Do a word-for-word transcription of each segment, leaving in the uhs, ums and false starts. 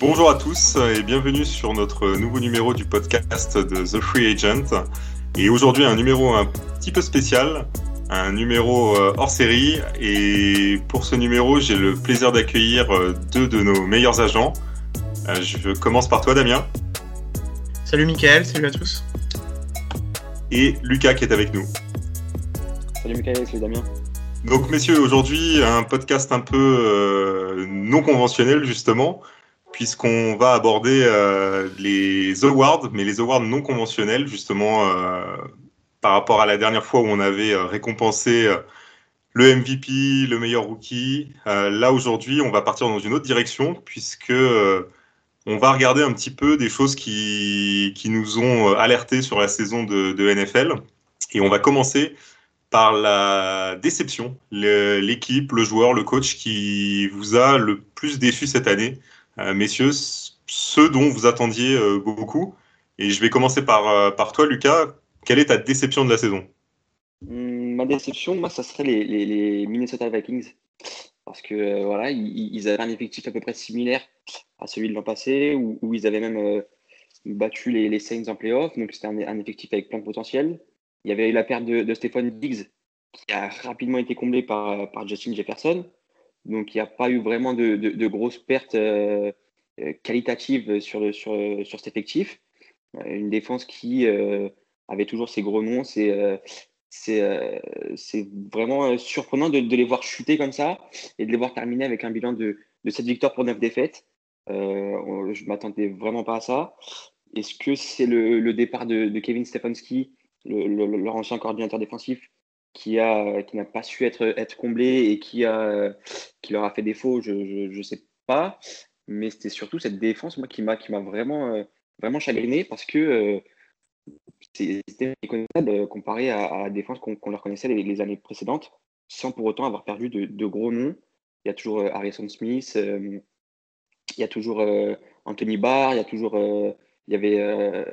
Bonjour à tous et bienvenue sur notre nouveau numéro du podcast de The Free Agent. Et aujourd'hui un numéro un petit peu spécial, un numéro hors série. Et pour ce numéro, j'ai le plaisir d'accueillir deux de nos meilleurs agents. Je commence par toi, Damien. Salut Mickaël, salut à tous. Et Lucas qui est avec nous. Salut Mickaël, salut Damien. Donc messieurs, aujourd'hui un podcast un peu euh, non conventionnel justement, puisqu'on va aborder euh, les awards, mais les awards non conventionnels justement euh, par rapport à la dernière fois où on avait euh, récompensé euh, le M V P, le meilleur rookie. Euh, là aujourd'hui, on va partir dans une autre direction puisque euh, on va regarder un petit peu des choses qui qui nous ont alertés sur la saison de, de N F L, et on va commencer par la déception, le, l'équipe, le joueur, le coach qui vous a le plus déçu cette année. Euh, messieurs, ceux dont vous attendiez euh, beaucoup. Et je vais commencer par, euh, par toi, Lucas. Quelle est ta déception de la saison ? Mmh, ma déception, moi, ça serait les, les, les Minnesota Vikings. Parce que euh, voilà, ils, ils avaient un effectif à peu près similaire à celui de l'an passé, où, où ils avaient même euh, battu les, les Saints en playoff. Donc c'était un, un effectif avec plein de potentiel. Il y avait eu la perte de, de Stefon Diggs, qui a rapidement été comblée par, par Justin Jefferson. Donc, il n'y a pas eu vraiment de, de, de grosses pertes euh, qualitatives sur, le, sur, sur cet effectif. Une défense qui euh, avait toujours ses gros noms. C'est, euh, c'est, euh, c'est vraiment surprenant de, de les voir chuter comme ça et de les voir terminer avec un bilan de, de sept victoires pour neuf défaites. Euh, je ne m'attendais vraiment pas à ça. Est-ce que c'est le, le départ de, de Kevin Stefanski, Le, le, leur ancien coordinateur défensif, qui, a, qui n'a pas su être, être comblé et qui, a, qui leur a fait défaut, je ne sais pas. Mais c'était surtout cette défense, moi, qui m'a, qui m'a vraiment, euh, vraiment chagriné, parce que euh, c'était méconnaissable comparé à, à la défense qu'on, qu'on leur connaissait les, les années précédentes, sans pour autant avoir perdu de, de gros noms. Il y a toujours euh, Harrison Smith, euh, il y a toujours euh, Anthony Barr, il y a toujours... Euh, Il y avait euh,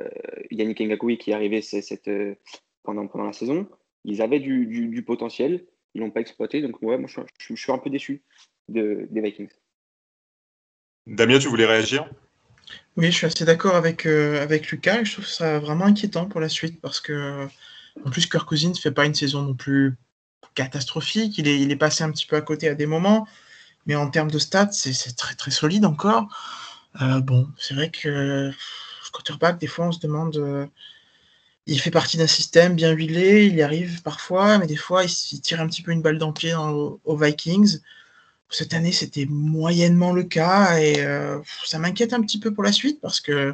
Yannick Ngakoui qui arrivait cette, cette, euh, pendant, pendant la saison. Ils avaient du, du, du potentiel. Ils ne l'ont pas exploité. Donc, ouais, moi, je, je, je suis un peu déçu de, des Vikings. Damien, tu voulais réagir ? Oui, je suis assez d'accord avec, euh, avec Lucas. Je trouve ça vraiment inquiétant pour la suite, parce que, en plus, Kirk Cousins ne fait pas une saison non plus catastrophique. Il est, il est passé un petit peu à côté à des moments. Mais en termes de stats, c'est, c'est très, très solide encore. Euh, bon, c'est vrai que... quarterback, des fois on se demande, euh, il fait partie d'un système bien huilé, il y arrive parfois, mais des fois il, il tire un petit peu une balle dans le pied dans, aux Vikings. Cette année c'était moyennement le cas, et euh, ça m'inquiète un petit peu pour la suite, parce que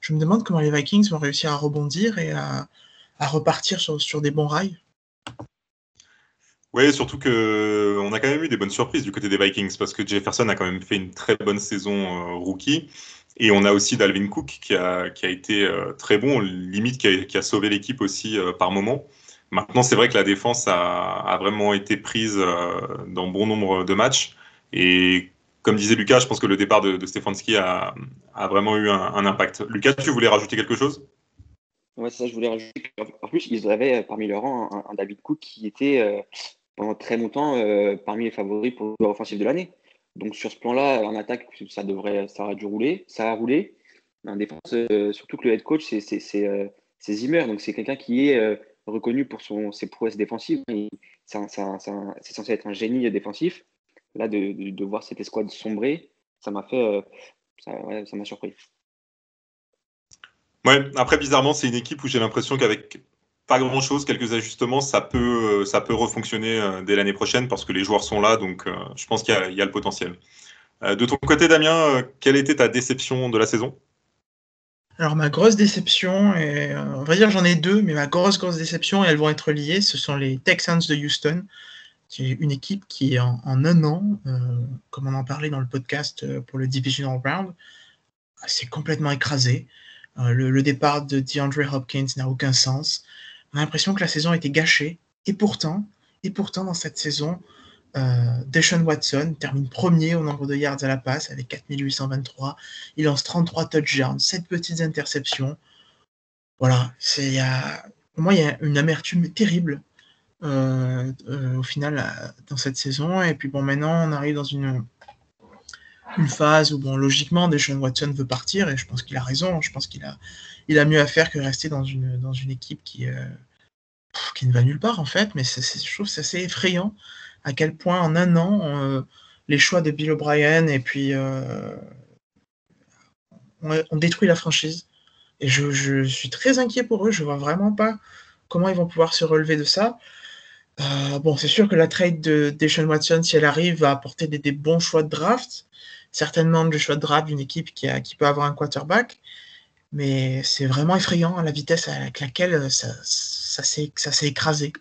je me demande comment les Vikings vont réussir à rebondir et à, à repartir sur, sur des bons rails. Oui, surtout qu'on a quand même eu des bonnes surprises du côté des Vikings, parce que Jefferson a quand même fait une très bonne saison euh, rookie. Et on a aussi Dalvin Cook qui a, qui a été euh, très bon, limite qui a, qui a sauvé l'équipe aussi euh, par moment. Maintenant, c'est vrai que la défense a, a vraiment été prise euh, dans bon nombre de matchs. Et comme disait Lucas, je pense que le départ de, de Stefanski a, a vraiment eu un, un impact. Lucas, tu voulais rajouter quelque chose ? Oui, c'est ça, je voulais rajouter. En plus, ils avaient parmi leur rang un, un Dalvin Cook qui était euh, pendant très longtemps euh, parmi les favoris pour l'offensive de l'année. Donc sur ce plan-là, en attaque, ça devrait, ça a dû rouler, ça a roulé. En défense, euh, surtout que le head coach, c'est, c'est, c'est, euh, c'est Zimmer, donc c'est quelqu'un qui est euh, reconnu pour son, ses prouesses défensives. C'est, un, c'est, un, c'est, un, c'est censé être un génie défensif. Là, de, de, de voir cette escouade sombrer, ça m'a fait, euh, ça, ouais, ça m'a surpris. Ouais. Après, bizarrement, c'est une équipe où j'ai l'impression qu'avec pas grand-chose, quelques ajustements, ça peut, ça peut refonctionner dès l'année prochaine, parce que les joueurs sont là, donc je pense qu'il y a, il y a le potentiel. De ton côté, Damien, quelle était ta déception de la saison ? Alors, ma grosse déception, et, on va dire j'en ai deux, mais ma grosse, grosse déception, et elles vont être liées, ce sont les Texans de Houston, qui est une équipe qui, en, en un an, euh, comme on en parlait dans le podcast pour le Divisional Round, s'est complètement écrasée. Euh, le, le départ de DeAndre Hopkins n'a aucun sens. On a l'impression que la saison a été gâchée. Et pourtant, et pourtant dans cette saison, Euh, Deshaun Watson termine premier au nombre de yards à la passe avec quatre mille huit cent vingt-trois. Il lance trente-trois touchdowns, sept petites interceptions. Voilà, c'est, y a, pour moi, il y a une amertume terrible euh, euh, au final euh, dans cette saison. Et puis bon, maintenant, on arrive dans une, une phase où, bon, logiquement, Deshaun Watson veut partir et je pense qu'il a raison. Je pense qu'il a, il a mieux à faire que rester dans une, dans une équipe qui, euh, qui ne va nulle part en fait. Mais c'est, c'est, je trouve que c'est assez effrayant. À quel point en un an, on, les choix de Bill O'Brien et puis euh, on, on détruit la franchise. Et je, je suis très inquiet pour eux. Je ne vois vraiment pas comment ils vont pouvoir se relever de ça. Euh, bon, c'est sûr que la trade de Deshaun Watson, si elle arrive, va apporter des, des bons choix de draft. Certainement des choix de draft d'une équipe qui, a, qui peut avoir un quarterback. Mais c'est vraiment effrayant à la vitesse avec laquelle ça, ça, s'est, ça s'est écrasé.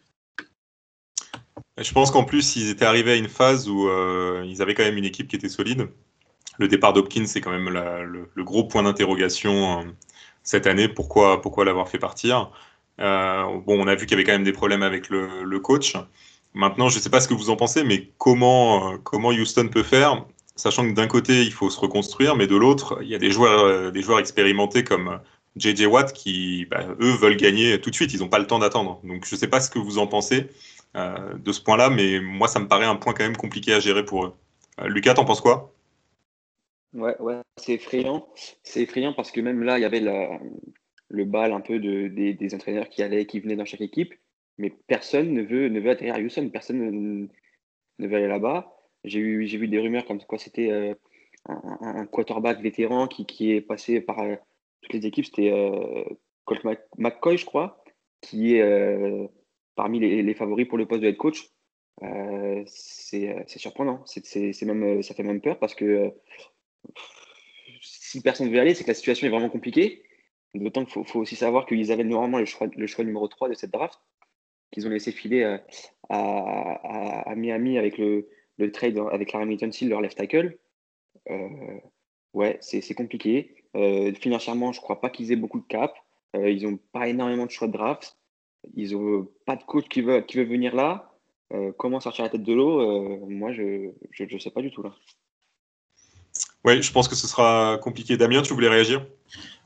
Je pense qu'en plus, ils étaient arrivés à une phase où euh, ils avaient quand même une équipe qui était solide. Le départ d'Hopkins, c'est quand même la, le, le gros point d'interrogation euh, cette année. Pourquoi, pourquoi l'avoir fait partir ? euh, Bon, on a vu qu'il y avait quand même des problèmes avec le, le coach. Maintenant, je ne sais pas ce que vous en pensez, mais comment, euh, comment Houston peut faire ? Sachant que d'un côté, il faut se reconstruire, mais de l'autre, il y a des joueurs, euh, des joueurs expérimentés comme J J Watt qui, bah, eux, veulent gagner tout de suite. Ils n'ont pas le temps d'attendre. Donc, je ne sais pas ce que vous en pensez. Euh, de ce point-là, mais moi, ça me paraît un point quand même compliqué à gérer pour eux. Euh, Lucas, t'en penses quoi ? Ouais, ouais, c'est effrayant. C'est effrayant parce que même là, il y avait la, le bal un peu de, des, des entraîneurs qui allaient, qui venaient dans chaque équipe, mais personne ne veut, ne veut atterrir à Houston, personne ne, ne veut aller là-bas. J'ai eu, j'ai vu des rumeurs comme quoi c'était euh, un, un quarterback vétéran qui, qui est passé par euh, toutes les équipes. C'était euh, Colt McCoy, je crois, qui est euh, parmi les, les favoris pour le poste de head coach. euh, c'est, c'est surprenant. C'est, c'est, c'est même, ça fait même peur parce que euh, si personne ne veut aller, c'est que la situation est vraiment compliquée. D'autant qu'il faut, faut aussi savoir qu'ils avaient normalement le choix, le choix numéro trois de cette draft, qu'ils ont laissé filer euh, à, à, à Miami avec le, le trade avec Laramie Tunsil, leur left tackle. Euh, ouais, c'est, c'est compliqué. Euh, financièrement, je ne crois pas qu'ils aient beaucoup de cap. Euh, ils n'ont pas énormément de choix de draft. Ils n'ont pas de coach qui veut, qui veut venir là. Euh, comment sortir la tête de l'eau ? euh, Moi, je ne sais pas du tout là. Oui, je pense que ce sera compliqué. Damien, tu voulais réagir ?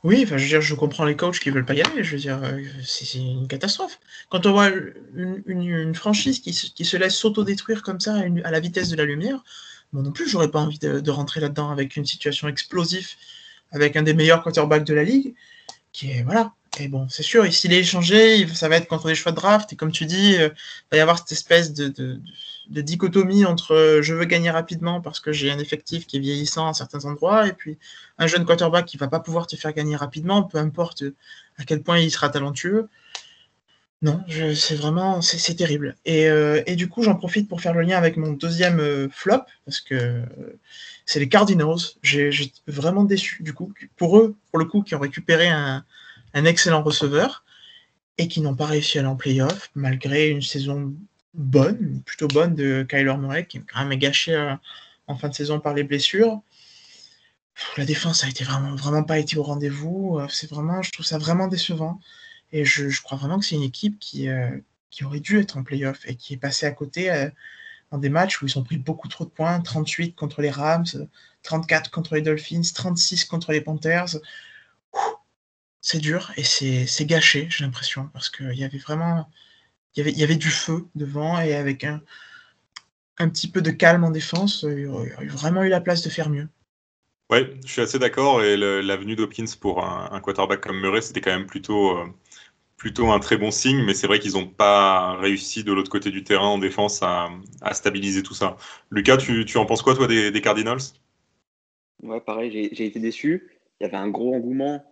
Oui, enfin, je veux dire, je comprends les coachs qui ne veulent pas y aller. Je veux dire, c'est, c'est une catastrophe. Quand on voit une, une, une franchise qui se, qui se laisse s'autodétruire comme ça à, une, à la vitesse de la lumière, moi non plus, je n'aurais pas envie de, de rentrer là-dedans avec une situation explosive, avec un des meilleurs quarterbacks de la ligue, qui est, voilà. Et bon, c'est sûr, s'il est échangé, ça va être contre les choix de draft. Et comme tu dis, il va y avoir cette espèce de, de, de dichotomie entre je veux gagner rapidement parce que j'ai un effectif qui est vieillissant à certains endroits, et puis un jeune quarterback qui ne va pas pouvoir te faire gagner rapidement, peu importe à quel point il sera talentueux. Non, je, c'est vraiment, c'est, c'est terrible. Et, euh, et du coup, j'en profite pour faire le lien avec mon deuxième euh, flop, parce que euh, c'est les Cardinals. J'ai, j'ai vraiment déçu, du coup, pour eux, pour le coup, qui ont récupéré un... un excellent receveur, et qui n'ont pas réussi à aller en play-off, malgré une saison bonne, plutôt bonne, de Kyler Murray, qui est quand même gâché en fin de saison par les blessures. La défense a été vraiment, vraiment pas été au rendez-vous. C'est vraiment, je trouve ça vraiment décevant. Et je, je crois vraiment que c'est une équipe qui, euh, qui aurait dû être en play-off et qui est passée à côté euh, dans des matchs où ils ont pris beaucoup trop de points, trente-huit contre les Rams, trente-quatre contre les Dolphins, trente-six contre les Panthers. Ouh. C'est dur et c'est, c'est gâché, j'ai l'impression, parce qu'il y avait vraiment y avait, y avait du feu devant, et avec un, un petit peu de calme en défense, il y aurait vraiment eu la place de faire mieux. Oui, je suis assez d'accord, et le, la venue d'Hopkins pour un, un quarterback comme Murray, c'était quand même plutôt, euh, plutôt un très bon signe, mais c'est vrai qu'ils n'ont pas réussi de l'autre côté du terrain en défense à, à stabiliser tout ça. Lucas, tu, tu en penses quoi, toi, des, des Cardinals ? Ouais, pareil, j'ai, j'ai été déçu. Il y avait un gros engouement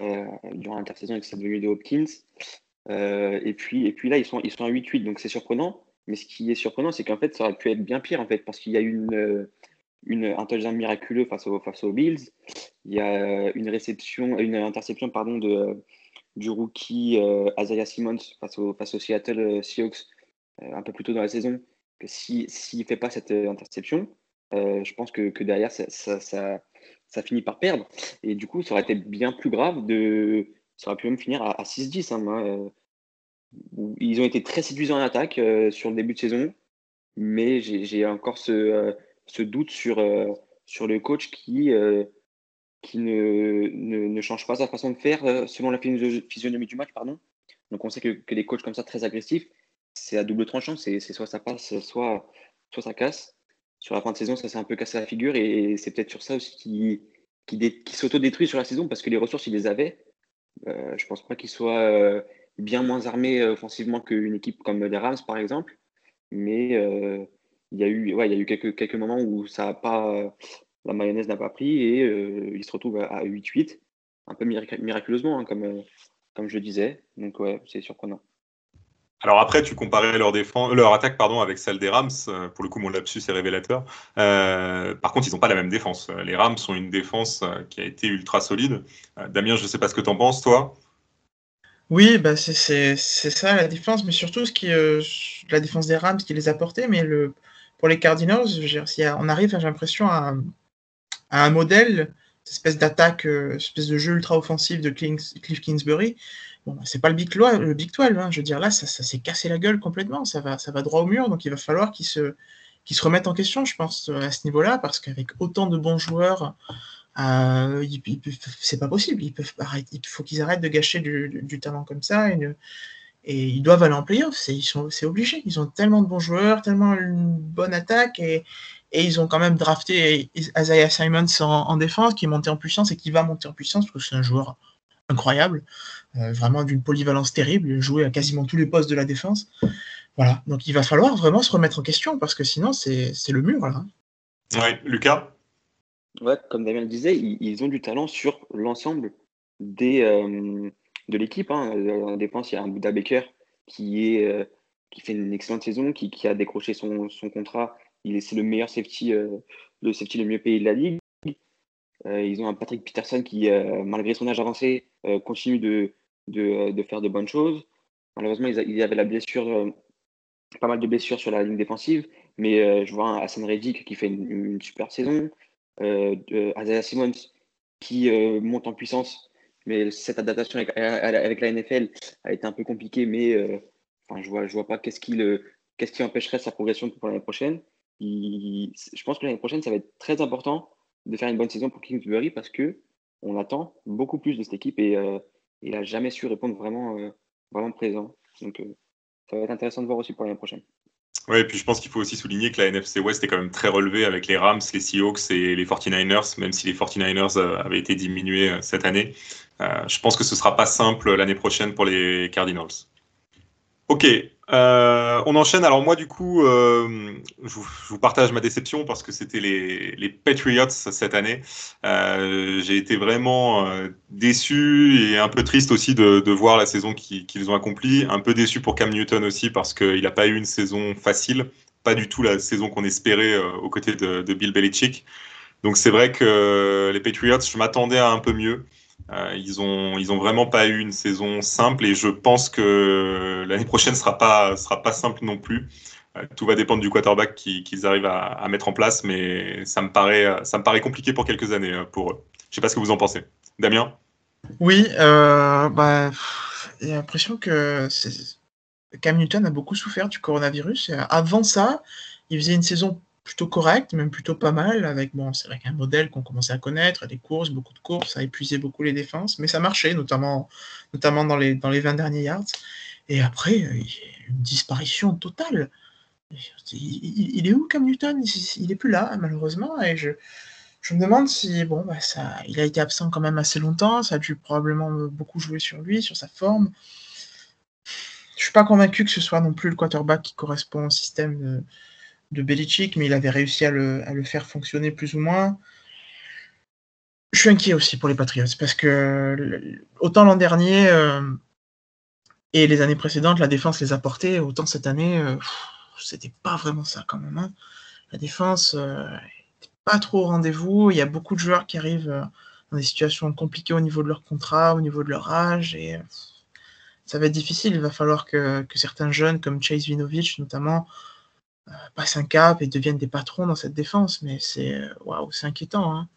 euh, durant l'intersaison avec cette venue de Hopkins. Euh, et, puis, et puis là, ils sont, ils sont à huit huit, donc c'est surprenant. Mais ce qui est surprenant, c'est qu'en fait, ça aurait pu être bien pire, en fait, parce qu'il y a une, une, un touchdown miraculeux face, au, face aux Bills. Il y a une, réception, une interception pardon, de, du rookie euh, Isaiah Simmons face, au, face aux Seattle Seahawks euh, un peu plus tôt dans la saison. Que si, s'il ne fait pas cette interception, euh, je pense que, que derrière, ça... ça, ça ça finit par perdre, et du coup ça aurait été bien plus grave, de... ça aurait pu même finir à, à six dix. Hein, euh... Ils ont été très séduisants en attaque euh, sur le début de saison, mais j'ai, j'ai encore ce, euh, ce doute sur, euh, sur le coach qui, euh, qui ne, ne, ne change pas sa façon de faire euh, selon la physionomie du match. Pardon. Donc on sait que, que les coachs comme ça, très agressifs, c'est à double tranchant, c'est, c'est soit ça passe, soit, soit ça casse. Sur la fin de saison, ça s'est un peu cassé la figure et, et c'est peut-être sur ça aussi qu'il, qu'il, dé, qu'il s'auto-détruit sur la saison parce que les ressources, il les avait. Euh, je ne pense pas qu'il soit euh, bien moins armé offensivement qu'une équipe comme les Rams, par exemple. Mais euh, il y a eu, ouais, il y a eu quelques, quelques moments où ça a pas, la mayonnaise n'a pas pris et euh, il se retrouve à huit huit, un peu miraculeusement, hein, comme, euh, comme je disais. Donc, ouais, c'est surprenant. Alors après, tu comparais leur, défense, leur attaque pardon, avec celle des Rams. Pour le coup, mon lapsus est révélateur. Euh, par contre, ils n'ont pas la même défense. Les Rams ont une défense qui a été ultra solide. Damien, je ne sais pas ce que tu en penses, toi. Oui, bah c'est, c'est, c'est ça la défense, mais surtout ce qui, euh, la défense des Rams qui les a portés. Mais le, pour les Cardinals, si on arrive, j'ai l'impression, à, à un modèle, cette espèce d'attaque, euh, espèce de jeu ultra-offensif de Cliff, Cliff Kingsbury. Bon, c'est pas le Big twelve, le Big twelve hein. Je veux dire, là, ça, ça s'est cassé la gueule complètement. Ça va, ça va droit au mur, donc il va falloir qu'ils se, qu'ils se remettent en question, je pense, à ce niveau-là, parce qu'avec autant de bons joueurs, euh, ils, ils, c'est pas possible. Ils peuvent arrêter, il faut qu'ils arrêtent de gâcher du, du, du talent comme ça, et, ne, et ils doivent aller en play-off. C'est, ils sont, c'est obligé. Ils ont tellement de bons joueurs, tellement une bonne attaque, et, et ils ont quand même drafté Isaiah Simmons en, en défense, qui est monté en puissance et qui va monter en puissance, parce que c'est un joueur incroyable, euh, vraiment d'une polyvalence terrible, jouer à quasiment tous les postes de la défense. Voilà, donc il va falloir vraiment se remettre en question, parce que sinon c'est, c'est le mur, là. Ouais, Lucas. Ouais, comme Damien le disait, ils, ils ont du talent sur l'ensemble des, euh, de l'équipe. Hein. En défense, il y a un Buda Baker qui, est, euh, qui fait une excellente saison, qui, qui a décroché son, son contrat. Il est, c'est le meilleur safety, euh, le safety le mieux payé de la ligue. Euh, ils ont un Patrick Peterson qui, euh, malgré son âge avancé, euh, continue de, de, de faire de bonnes choses. Malheureusement, ils, a, ils avaient la blessure, euh, pas mal de blessures sur la ligne défensive, mais euh, je vois un Hassan Reddick qui fait une, une super saison, euh, de, Isaiah Simmons qui euh, monte en puissance, mais cette adaptation avec, avec la N F L a été un peu compliquée, mais euh, enfin, je vois, je vois pas qu'est-ce qui, le, qu'est-ce qui empêcherait sa progression pour l'année prochaine. Il, je pense que l'année prochaine, ça va être très important de faire une bonne saison pour Kingsbury, parce que on attend beaucoup plus de cette équipe et euh, il n'a jamais su répondre vraiment, euh, vraiment présent. Donc euh, ça va être intéressant de voir aussi pour l'année prochaine. Oui, et puis je pense qu'il faut aussi souligner que la N F C West est quand même très relevée avec les Rams, les Seahawks et les forty-niners, même si les forty-niners avaient été diminués cette année. Euh, je pense que ce ne sera pas simple l'année prochaine pour les Cardinals. Ok, euh, on enchaîne. Alors moi, du coup, euh, je, vous, je vous partage ma déception parce que c'était les, les Patriots cette année. Euh, j'ai été vraiment euh, déçu et un peu triste aussi de, de voir la saison qui, qu'ils ont accomplie. Un peu déçu pour Cam Newton aussi parce qu'il n'a pas eu une saison facile. Pas du tout la saison qu'on espérait euh, aux côtés de, de Bill Belichick. Donc c'est vrai que euh, les Patriots, je m'attendais à un peu mieux. Euh, ils ont, ils ont vraiment pas eu une saison simple et je pense que l'année prochaine sera pas, sera pas simple non plus. Euh, tout va dépendre du quarterback qui, qu'ils arrivent à, à mettre en place, mais ça me paraît, ça me paraît compliqué pour quelques années pour eux. Je sais pas ce que vous en pensez, Damien. Oui, euh, bah, j'ai l'impression que c'est... Cam Newton a beaucoup souffert du coronavirus. Avant ça, il faisait une saison plutôt correct, même plutôt pas mal, avec, bon, c'est vrai qu'un modèle qu'on commençait à connaître, des courses, beaucoup de courses, ça épuisait beaucoup les défenses, mais ça marchait, notamment, notamment dans les, dans les vingt derniers yards. Et après, une disparition totale. Il, il, il est où, Cam Newton ? Il n'est plus là, malheureusement, et je, je me demande si, bon, bah ça, il a été absent quand même assez longtemps, ça a dû probablement beaucoup jouer sur lui, sur sa forme. Je ne suis pas convaincu que ce soit non plus le quarterback qui correspond au système de de Belichick, mais il avait réussi à le, à le faire fonctionner plus ou moins. Je suis inquiet aussi pour les Patriots, parce que autant l'an dernier euh, et les années précédentes, la défense les a portés, autant cette année, euh, pff, c'était pas vraiment ça quand même. Hein. La défense n'était euh, pas trop au rendez-vous, il y a beaucoup de joueurs qui arrivent euh, dans des situations compliquées au niveau de leur contrat, au niveau de leur âge, et euh, ça va être difficile, il va falloir que, que certains jeunes, comme Chase Vinovich notamment, passent un cap et deviennent des patrons dans cette défense, mais c'est waouh, c'est inquiétant. Hein.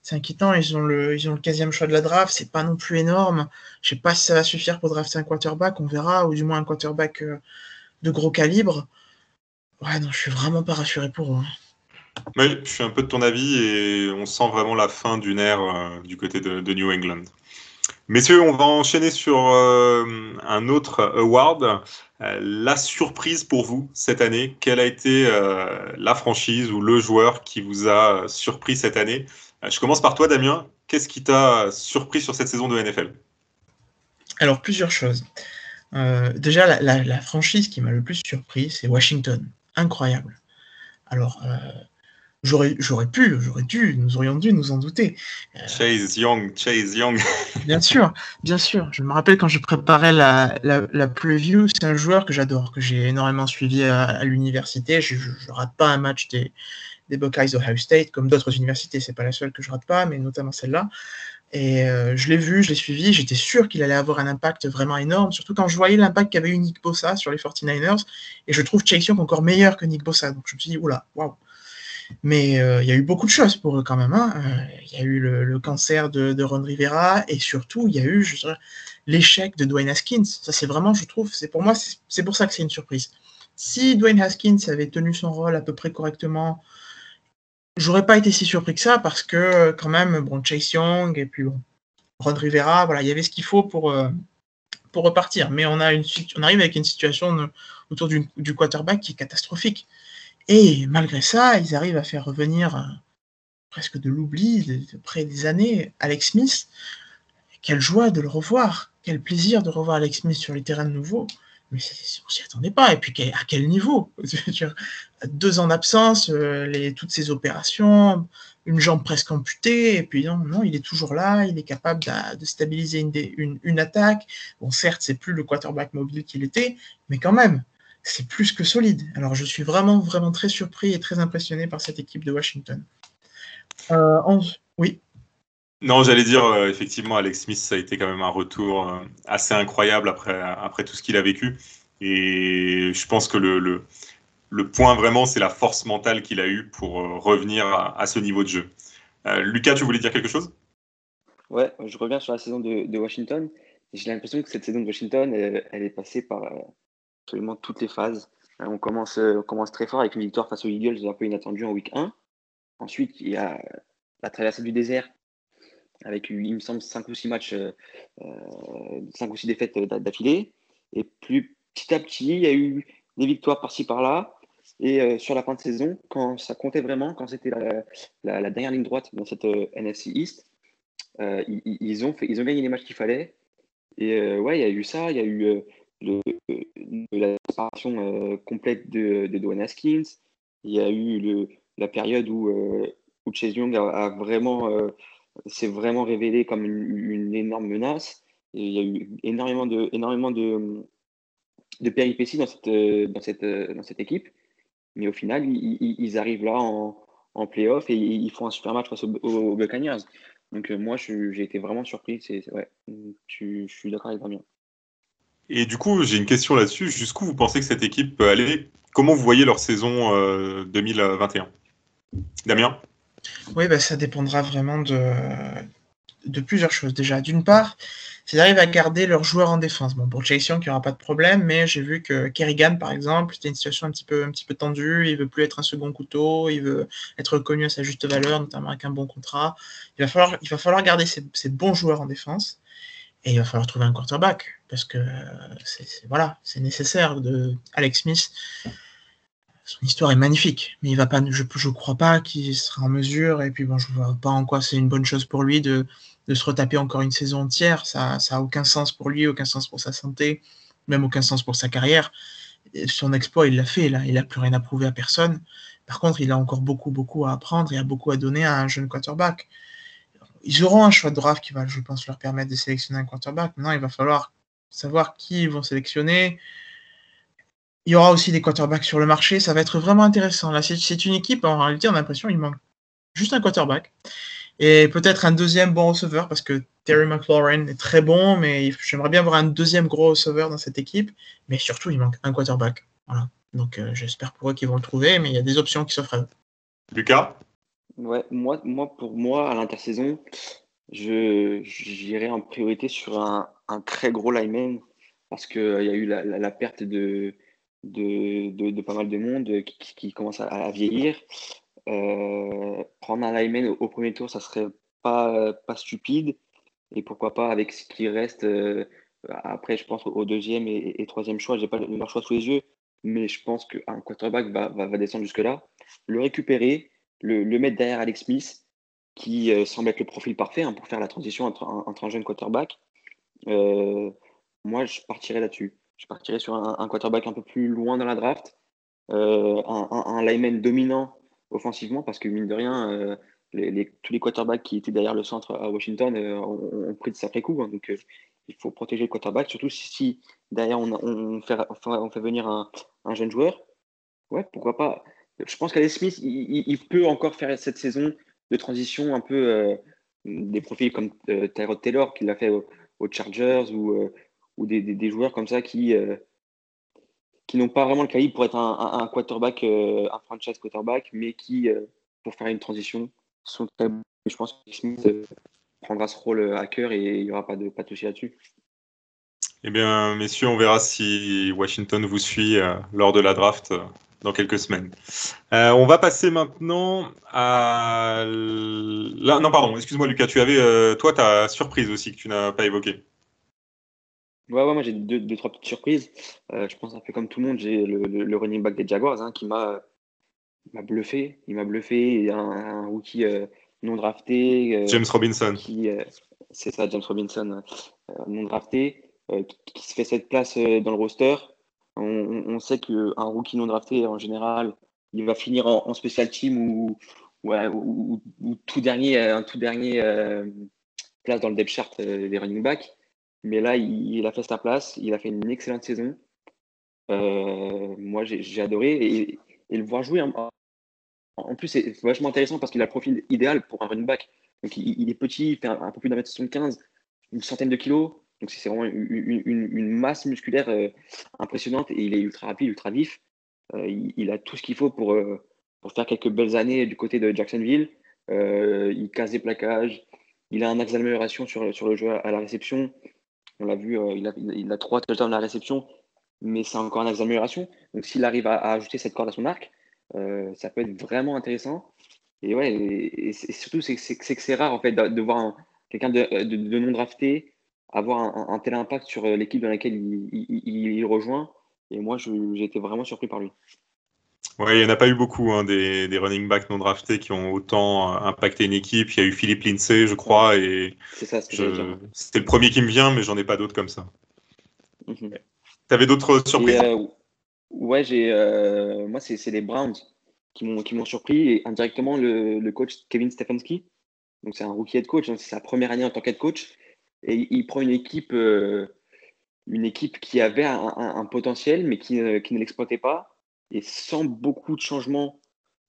C'est inquiétant. Ils ont le, ils ont le quinzième choix de la draft. C'est pas non plus énorme. Je sais pas si ça va suffire pour drafter un quarterback. On verra, ou du moins un quarterback de gros calibre. Ouais, non, je suis vraiment pas rassuré pour eux. Hein. Oui, je suis un peu de ton avis et on sent vraiment la fin d'une ère euh, du côté de, de New England. Messieurs, on va enchaîner sur euh, un autre award. Euh, la surprise pour vous cette année, quelle a été euh, la franchise ou le joueur qui vous a surpris cette année ? euh, Je commence par toi, Damien. Qu'est-ce qui t'a surpris sur cette saison de N F L ? Alors, plusieurs choses. Euh, déjà, la, la, la franchise qui m'a le plus surpris, c'est Washington. Incroyable. Alors, euh, j'aurais, j'aurais pu, j'aurais dû, nous aurions dû nous en douter. Euh, Chase Young, Chase Young. Bien sûr, bien sûr. Je me rappelle quand je préparais la, la, la preview, c'est un joueur que j'adore, que j'ai énormément suivi à, à l'université. Je ne rate pas un match des, des Buckeyes d'Ohio State, comme d'autres universités. Ce n'est pas la seule que je ne rate pas, mais notamment celle-là. Et euh, je l'ai vu, je l'ai suivi, j'étais sûr qu'il allait avoir un impact vraiment énorme, surtout quand je voyais l'impact qu'avait eu Nick Bosa sur les forty-niners, et je trouve Chase Young encore meilleur que Nick Bosa, donc je me suis dit, oula, waouh. Mais il euh, y a eu beaucoup de choses pour eux quand même, il hein. euh, y a eu le, le cancer de, de Ron Rivera, et surtout, il y a eu je dirais, l'échec de Dwayne Haskins, ça c'est vraiment, je trouve, c'est pour moi, c'est, c'est pour ça que c'est une surprise. Si Dwayne Haskins avait tenu son rôle à peu près correctement, j'aurais pas été si surpris que ça parce que quand même, bon, Chase Young et puis bon, Ron Rivera, voilà, il y avait ce qu'il faut pour, euh, pour repartir. Mais on, a une, on arrive avec une situation de, autour du, du quarterback qui est catastrophique. Et malgré ça, ils arrivent à faire revenir euh, presque de l'oubli de, de près des années Alex Smith. Quelle joie de le revoir, quel plaisir de revoir Alex Smith sur les terrains de nouveau. Mais on s'y attendait pas. Et puis à quel niveau ? Deux ans d'absence, les, toutes ces opérations, une jambe presque amputée. Et puis non, non, il est toujours là. Il est capable de, de stabiliser une, une, une attaque. Bon, certes, c'est plus le quarterback mobile qu'il était, mais quand même, c'est plus que solide. Alors, je suis vraiment, vraiment très surpris et très impressionné par cette équipe de Washington. Euh, on, oui. Non, j'allais dire, euh, effectivement, Alex Smith, ça a été quand même un retour euh, assez incroyable après, après tout ce qu'il a vécu. Et je pense que le, le, le point, vraiment, c'est la force mentale qu'il a eue pour euh, revenir à, à ce niveau de jeu. Euh, Lucas, tu voulais dire quelque chose ? Ouais, je reviens sur la saison de, de Washington. J'ai l'impression que cette saison de Washington, elle, elle est passée par euh, absolument toutes les phases. Euh, on, commence, euh, on commence très fort avec une victoire face aux Eagles, un peu inattendue en week un. Ensuite, il y a la traversée du désert, avec, il me semble, cinq ou six matchs, euh, cinq ou six défaites d'affilée. Et plus petit à petit, il y a eu des victoires par-ci, par-là. Et euh, sur la fin de saison, quand ça comptait vraiment, quand c'était la, la, la dernière ligne droite dans cette euh, N F C East, euh, ils, ils, ont fait, ils ont gagné les matchs qu'il fallait. Et euh, ouais, il y a eu ça, il y a eu euh, le, le, la séparation euh, complète de, de Dwayne Haskins. Il y a eu le, la période où, euh, où Chase Young a, a vraiment... Euh, c'est vraiment révélé comme une, une énorme menace. Et il y a eu énormément de, énormément de, de péripéties dans cette, dans, cette, dans cette équipe. Mais au final, ils, ils arrivent là en, en play-off et ils font un super match face aux, aux Buccaneers. Donc moi, je, j'ai été vraiment surpris. C'est, ouais, je, je suis d'accord avec Damien. Et du coup, j'ai une question là-dessus. Jusqu'où vous pensez que cette équipe peut aller ? Comment vous voyez leur saison euh, vingt vingt et un ? Damien ? Oui, bah, ça dépendra vraiment de, de plusieurs choses. Déjà, d'une part, s'ils arrivent à garder leurs joueurs en défense. Bon, pour Chase Young, il n'y aura pas de problème, mais j'ai vu que Kerrigan, par exemple, c'était une situation un petit peu, un petit peu tendue. Il ne veut plus être un second couteau, il veut être reconnu à sa juste valeur, notamment avec un bon contrat. Il va falloir, il va falloir garder ces, ces bons joueurs en défense et il va falloir trouver un quarterback parce que c'est, c'est, voilà, c'est nécessaire. De Alex Smith, son histoire est magnifique, mais il va pas, je ne crois pas qu'il sera en mesure, et puis bon, je ne vois pas en quoi c'est une bonne chose pour lui de, de se retaper encore une saison entière, ça n'a aucun sens pour lui, aucun sens pour sa santé, même aucun sens pour sa carrière. Et son exploit, il l'a fait, là, il n'a plus rien à prouver à personne. Par contre, il a encore beaucoup, beaucoup à apprendre et a beaucoup à donner à un jeune quarterback. Ils auront un choix de draft qui va, je pense, leur permettre de sélectionner un quarterback. Maintenant, il va falloir savoir qui ils vont sélectionner. Il y aura aussi des quarterbacks sur le marché, ça va être vraiment intéressant. Là, c'est, c'est une équipe, en réalité, on a l'impression qu'il manque juste un quarterback. Et peut-être un deuxième bon receveur, parce que Terry McLaurin est très bon, mais j'aimerais bien avoir un deuxième gros receveur dans cette équipe. Mais surtout, il manque un quarterback. Voilà. Donc, euh, j'espère pour eux qu'ils vont le trouver, mais il y a des options qui s'offrent à eux. Lucas ? Ouais, moi, moi, pour moi, à l'intersaison, je, j'irai en priorité sur un, un très gros lineman, parce qu'il y a eu la, la, la perte de... de, de, de pas mal de monde qui, qui commence à, à vieillir. Euh, prendre un lineman au, au premier tour, ça serait pas, pas stupide. Et pourquoi pas avec ce qui reste euh, après, je pense, au deuxième et, et troisième choix. J'ai pas leur choix sous les yeux, mais je pense qu'un quarterback va, va, va descendre jusque-là. Le récupérer, le, le mettre derrière Alex Smith, qui euh, semble être le profil parfait hein, pour faire la transition entre, entre un jeune quarterback. Euh, moi, je partirais là-dessus. Je partirais sur un, un quarterback un peu plus loin dans la draft, euh, un, un, un lineman dominant offensivement, parce que mine de rien, euh, les, les, tous les quarterbacks qui étaient derrière le centre à Washington euh, ont, ont pris de sacrés coups. Hein, donc, euh, il faut protéger le quarterback, surtout si, si derrière on, on, fait, on fait venir un, un jeune joueur. Ouais, pourquoi pas. Je pense qu'Alex Smith, il, il peut encore faire cette saison de transition un peu euh, des profils comme euh, Tyrod Taylor, qui l'a fait aux, aux Chargers, ou, euh, ou des, des, des joueurs comme ça qui, euh, qui n'ont pas vraiment le calibre pour être un, un, un quarterback, euh, un franchise quarterback, mais qui, euh, pour faire une transition, sont capables. Je pense que Smith euh, prendra ce rôle à cœur et il n'y aura pas de, pas de souci là-dessus. Eh bien, messieurs, on verra si Washington vous suit euh, lors de la draft euh, dans quelques semaines. Euh, on va passer maintenant à... Là, non, pardon, excuse-moi, Lucas, tu avais, euh, toi, ta surprise aussi que tu n'as pas évoquée. Ouais, ouais, moi, j'ai deux, deux trois petites surprises. Euh, je pense un peu comme tout le monde, j'ai le, le, le running back des Jaguars hein, qui m'a, m'a bluffé. Il m'a bluffé, un, un rookie euh, non drafté. Euh, James Robinson. Qui, euh, c'est ça, James Robinson, euh, non drafté. Euh, qui, qui se fait cette place euh, dans le roster. On, on, on sait qu'un rookie non drafté, en général, il va finir en, en special team ou, ou, ou, ou, ou tout dernier, un tout dernier euh, place dans le depth chart euh, des running backs. Mais là, il, il a fait sa place. Il a fait une excellente saison. Euh, moi, j'ai, j'ai adoré. Et, et le voir jouer, en, en plus, c'est vachement intéressant parce qu'il a le profil idéal pour un running back. Donc, il, il est petit, il fait un, un peu plus d'un mètre soixante-quinze, une centaine de kilos. Donc c'est vraiment une, une, une masse musculaire euh, impressionnante et il est ultra rapide, ultra vif. Euh, il, il a tout ce qu'il faut pour, euh, pour faire quelques belles années du côté de Jacksonville. Euh, il casse des plaquages, il a un axe d'amélioration sur, sur le jeu à la réception. On l'a vu, euh, il, a, il a trois touchdowns à la réception, mais c'est encore un axe d'amélioration. Donc s'il arrive à, à ajouter cette corde à son arc, euh, ça peut être vraiment intéressant. Et, ouais, et, et surtout, c'est que c'est, c'est, c'est rare en fait, de, de voir un, quelqu'un de, de, de non drafté avoir un, un tel impact sur l'équipe dans laquelle il, il, il, il rejoint. Et moi, je, j'ai été vraiment surpris par lui. Oui, il n'y en a pas eu beaucoup, hein, des, des running backs non draftés qui ont autant impacté une équipe. Il y a eu Philippe Lindsay, je crois. Et c'est ça, c'est je, je, c'était le premier qui me vient, mais j'en ai pas d'autres comme ça. Mm-hmm. Tu avais d'autres surprises? euh, Ouais, j'ai, euh, moi, c'est, c'est les Browns qui m'ont, qui m'ont surpris. Et indirectement, le, le coach Kevin Stefanski. Donc, c'est un rookie head coach. Hein, c'est sa première année en tant qu'head coach. Et il prend une équipe, euh, une équipe qui avait un, un, un potentiel, mais qui, euh, qui ne l'exploitait pas. Et sans beaucoup de changements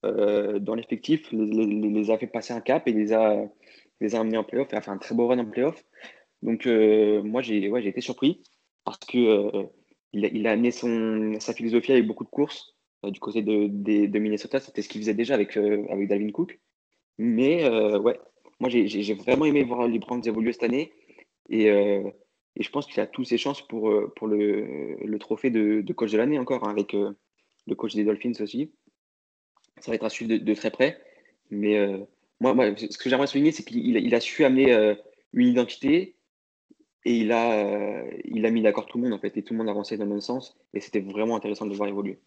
euh, dans l'effectif, les, les, les a fait passer un cap et les a, les a amenés en playoff. Et a fait un très beau run en playoff. Donc, euh, moi, j'ai, ouais, j'ai été surpris parce qu'il euh, il a amené son, sa philosophie avec beaucoup de courses. Euh, du côté de, de, de Minnesota, c'était ce qu'il faisait déjà avec, euh, avec Dalvin Cook. Mais, euh, ouais, moi, j'ai, j'ai vraiment aimé voir les Browns évoluer cette année. Et, euh, et je pense qu'il a toutes ses chances pour, pour le, le trophée de, de coach de l'année encore, hein, avec euh, le coach des Dolphins aussi. Ça va être à suivre de, de très près. Mais euh, moi, moi, ce que j'aimerais souligner, c'est qu'il il a su amener euh, une identité et il a, euh, il a mis d'accord tout le monde, en fait, et tout le monde avançait dans le même sens. Et c'était vraiment intéressant de le voir évoluer.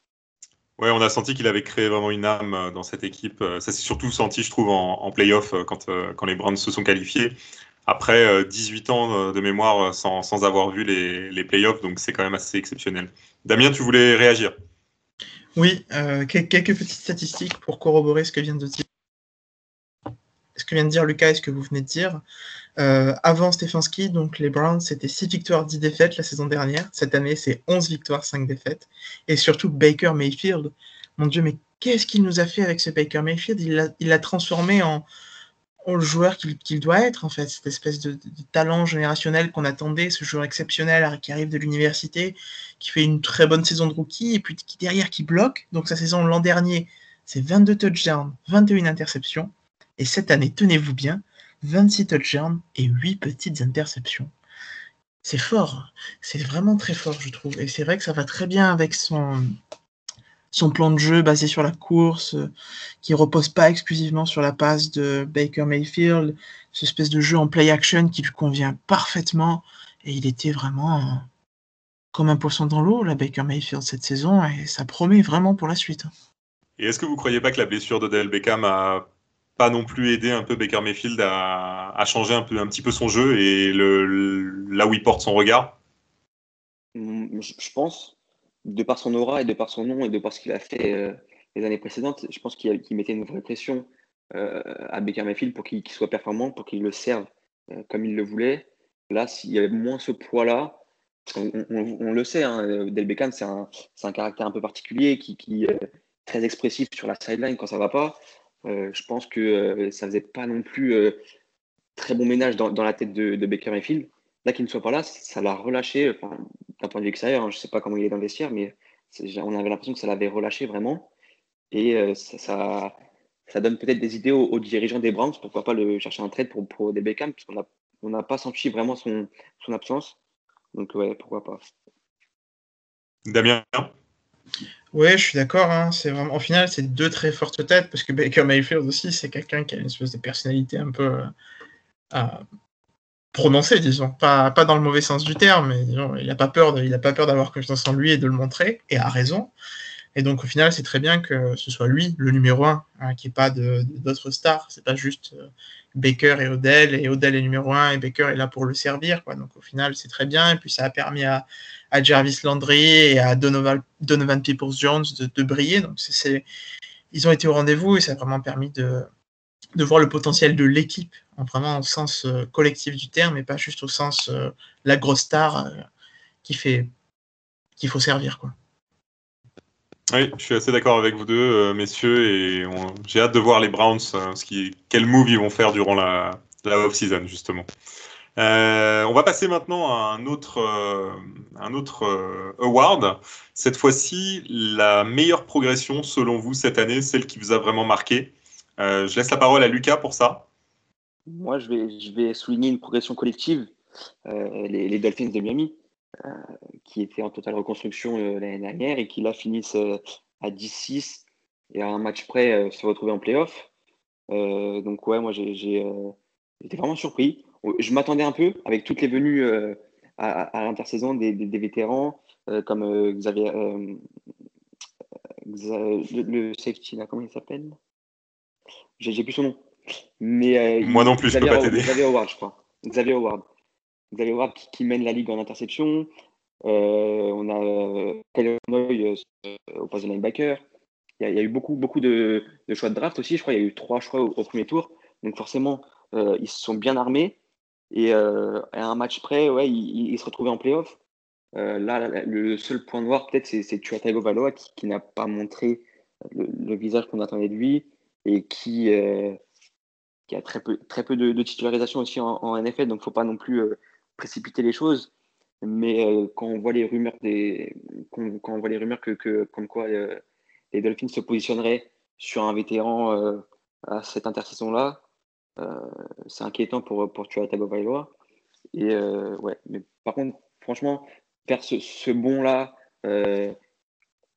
Ouais, on a senti qu'il avait créé vraiment une âme dans cette équipe. Ça s'est surtout senti, je trouve, en, en play-off quand, quand les Browns se sont qualifiés. Après dix-huit ans de mémoire sans, sans avoir vu les, les playoffs, donc c'est quand même assez exceptionnel. Damien, tu voulais réagir? Oui, euh, quelques petites statistiques pour corroborer ce que vient de dire, ce que vient de dire Lucas et ce que vous venez de dire. Euh, avant Stefanski, donc les Browns, c'était six victoires, dix défaites la saison dernière. Cette année, c'est onze victoires, cinq défaites. Et surtout Baker Mayfield. Mon Dieu, mais qu'est-ce qu'il nous a fait avec ce Baker Mayfield? Il l'a, il l'a transformé en... le joueur qu'il, qu'il doit être, en fait, cette espèce de, de, de talent générationnel qu'on attendait, ce joueur exceptionnel qui arrive de l'université, qui fait une très bonne saison de rookie, et puis qui derrière, qui bloque. Donc sa saison l'an dernier, c'est vingt-deux touchdowns, vingt et une interceptions, et cette année, tenez-vous bien, vingt-six touchdowns et huit petites interceptions. c'est fort. C'est vraiment très fort, je trouve. Et c'est vrai que ça va très bien avec son, son plan de jeu basé sur la course, qui ne repose pas exclusivement sur la passe de Baker Mayfield. Cette espèce de jeu en play-action qui lui convient parfaitement. Et il était vraiment comme un poisson dans l'eau, la Baker Mayfield, cette saison. Et ça promet vraiment pour la suite. Et est-ce que vous ne croyez pas que la blessure d'Odell Beckham a pas non plus aider un peu Baker Mayfield à, à changer un, peu, un petit peu son jeu et le, le, là où il porte son regard? Je pense, de par son aura et de par son nom et de par ce qu'il a fait euh, les années précédentes, je pense qu'il, a, qu'il mettait une vraie pression euh, à Baker Mayfield pour qu'il, qu'il soit performant, pour qu'il le serve euh, comme il le voulait. Là, s'il y avait moins ce poids-là, on, on, on le sait, hein, Del Beckham, c'est un, c'est un caractère un peu particulier qui, qui est très expressif sur la sideline quand ça ne va pas. Euh, je pense que euh, ça ne faisait pas non plus euh, très bon ménage dans, dans la tête de, de Baker Mayfield. Là, qu'il ne soit pas là, ça l'a relâché, enfin, d'un point de vue extérieur, hein, je ne sais pas comment il est dans le vestiaire, mais on avait l'impression que ça l'avait relâché vraiment. Et euh, ça, ça, ça donne peut-être des idées aux, aux dirigeants des Browns, pourquoi pas le chercher un trade pour, pour des Beckham, parce qu'on a, on n'a pas senti vraiment son, son absence. Donc, ouais, pourquoi pas. Damien ? Oui, je suis d'accord. Hein. C'est vraiment, en final, c'est deux très fortes têtes parce que Baker Mayfield aussi, c'est quelqu'un qui a une espèce de personnalité un peu euh, prononcée, disons. Pas, pas dans le mauvais sens du terme, mais disons, il n'a pas peur de, il n'a pas peur d'avoir confiance en lui et de le montrer, et a raison. Et donc, au final, c'est très bien que ce soit lui, le numéro un, hein, qu'il n'y ait pas de, de, d'autres stars. C'est pas juste euh, Baker et Odell, et Odell est numéro un, et Baker est là pour le servir, quoi. Donc, au final, c'est très bien. Et puis, ça a permis à, à Jarvis Landry et à Donovan, Donovan Peoples-Jones de, de briller. Donc, c'est, c'est, ils ont été au rendez-vous, et ça a vraiment permis de, de voir le potentiel de l'équipe, hein, vraiment au sens euh, collectif du terme, et pas juste au sens euh, la grosse star euh, qui fait, qu'il faut servir, quoi. Oui, je suis assez d'accord avec vous deux, euh, messieurs, et on, j'ai hâte de voir les Browns, euh, ce qui, quel move ils vont faire durant la, la off-season, justement. Euh, on va passer maintenant à un autre, euh, un autre euh, award. Cette fois-ci, la meilleure progression, selon vous, cette année, celle qui vous a vraiment marqué. Euh, je laisse la parole à Lucas pour ça. Moi, je vais, je vais souligner une progression collective, euh, les, les Dolphins de Miami. Euh, qui était en totale reconstruction euh, l'année dernière et qui là finissent euh, à dix six et à un match près euh, se retrouver en play-off. Euh, donc ouais, moi j'ai, j'ai euh, été vraiment surpris. Je m'attendais un peu avec toutes les venues euh, à, à l'intersaison des, des, des vétérans euh, comme euh, Xavier, euh, Xavier, le, le safety là, comment il s'appelle ? J'ai, j'ai plus son nom. Mais euh, moi non plus, Xavier, je peux pas t'aider. Xavier Howard, je crois. Xavier Howard. Xavier Howard qui, qui mène la ligue en interception. Euh, on a Kyle Noy au poste de linebacker. Il y, y a eu beaucoup, beaucoup de, de choix de draft aussi. Je crois qu'il y a eu trois choix au, au premier tour. Donc forcément, euh, ils se sont bien armés. Et euh, à un match près, ouais, ils, ils se retrouvaient en play-off. Euh, là, là, là, le seul point noir, peut-être, c'est, c'est Tua Tagovailoa qui, qui n'a pas montré le, le visage qu'on attendait de lui et qui, euh, qui a très peu, très peu de, de titularisation aussi en, en N F L. Donc il ne faut pas non plus... Euh, précipiter les choses, mais euh, quand on voit les rumeurs des, quand, quand on voit les rumeurs que, que comme quoi euh, les Dolphins se positionneraient sur un vétéran euh, à cette intersaison là, euh, c'est inquiétant pour pour Tua Tagovailoa. Et euh, ouais, mais par contre, franchement, faire ce, ce bond là euh,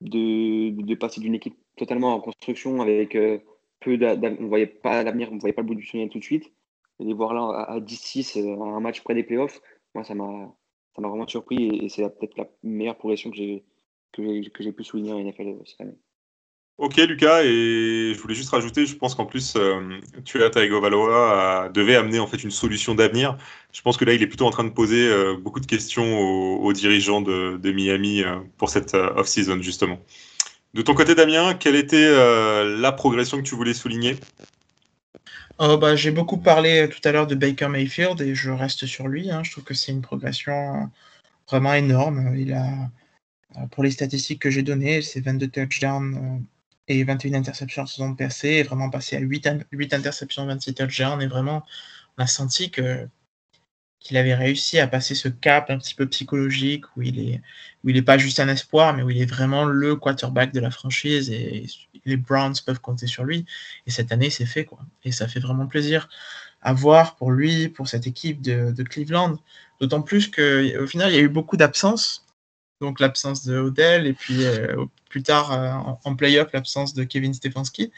de de passer d'une équipe totalement en construction avec euh, peu on voyait pas l'avenir, on voyait pas le bout du tunnel tout de suite. Les voir là à dix six, un match près des playoffs, moi ça m'a, ça m'a vraiment surpris et c'est peut-être la meilleure progression que j'ai, que j'ai, que j'ai pu souligner en N F L cette année. Ok Lucas, et je voulais juste rajouter, je pense qu'en plus euh, Tua Tagovailoa devait amener en fait une solution d'avenir. Je pense que là il est plutôt en train de poser euh, beaucoup de questions aux, aux dirigeants de, de Miami euh, pour cette euh, off-season justement. De ton côté Damien, quelle était euh, la progression que tu voulais souligner ? Oh bah, j'ai beaucoup parlé tout à l'heure de Baker Mayfield et je reste sur lui. Hein. Je trouve que c'est une progression vraiment énorme. Il a, pour les statistiques que j'ai données, c'est vingt-deux touchdowns et vingt et une interceptions saison passée, et vraiment passé à huit, huit interceptions, vingt-six touchdowns. Et vraiment, on a senti que, qu'il avait réussi à passer ce cap un petit peu psychologique où il est, où il n'est pas juste un espoir, mais où il est vraiment le quarterback de la franchise et les Browns peuvent compter sur lui. Et cette année, c'est fait, quoi. Et ça fait vraiment plaisir. à voir pour lui, pour cette équipe de, de Cleveland. D'autant plus qu'au final, il y a eu beaucoup d'absences. Donc l'absence de Odell et puis euh, plus tard euh, en, en play-off, l'absence de Kevin Stefanski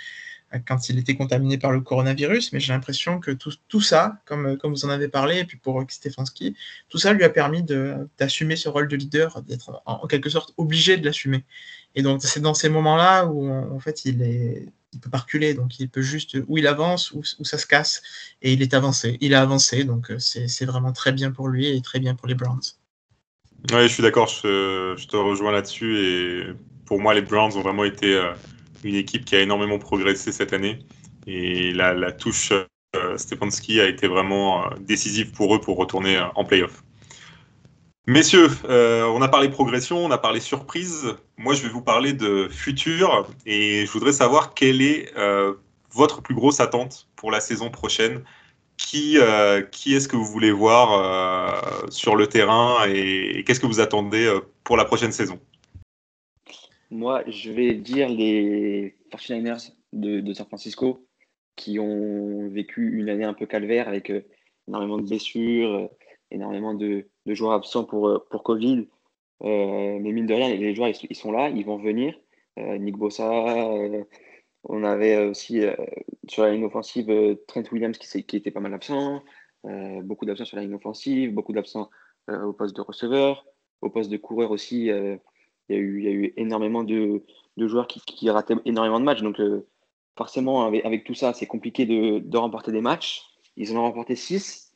euh, quand il était contaminé par le coronavirus. Mais j'ai l'impression que tout, tout ça, comme, comme vous en avez parlé, et puis pour Stefanski, tout ça lui a permis de, d'assumer ce rôle de leader, d'être en, en quelque sorte obligé de l'assumer. Et donc c'est dans ces moments-là où en fait il est... il peut pas reculer, donc il peut juste, où il avance, où, où ça se casse, et il est avancé. Il a avancé, donc c'est, c'est vraiment très bien pour lui et très bien pour les Browns. Oui, je suis d'accord, je, je te rejoins là-dessus, et pour moi, les Browns ont vraiment été une équipe qui a énormément progressé cette année, et la, la touche Stefanski a été vraiment décisive pour eux pour retourner en play-off. Messieurs, euh, on a parlé progression, on a parlé surprise. Moi, je vais vous parler de futur et je voudrais savoir quelle est euh, votre plus grosse attente pour la saison prochaine. Qui, euh, qui est-ce que vous voulez voir euh, sur le terrain et, et qu'est-ce que vous attendez euh, pour la prochaine saison ? Moi, je vais dire les quarante-neuf ers de, de San Francisco qui ont vécu une année un peu calvaire avec euh, énormément de blessures, euh, énormément de... de joueurs absents pour, pour Covid. Euh, mais mine de rien, les joueurs, ils, ils sont là, ils vont venir. Euh, Nick Bosa, euh, on avait aussi euh, sur la ligne offensive euh, Trent Williams qui, qui était pas mal absent, euh, beaucoup d'absents sur la ligne offensive, beaucoup d'absents euh, au poste de receveur, au poste de coureur aussi. Il euh, y, y a eu énormément de, de joueurs qui, qui rataient énormément de matchs. Donc euh, forcément, avec, avec tout ça, c'est compliqué de, de remporter des matchs. Ils en ont remporté six,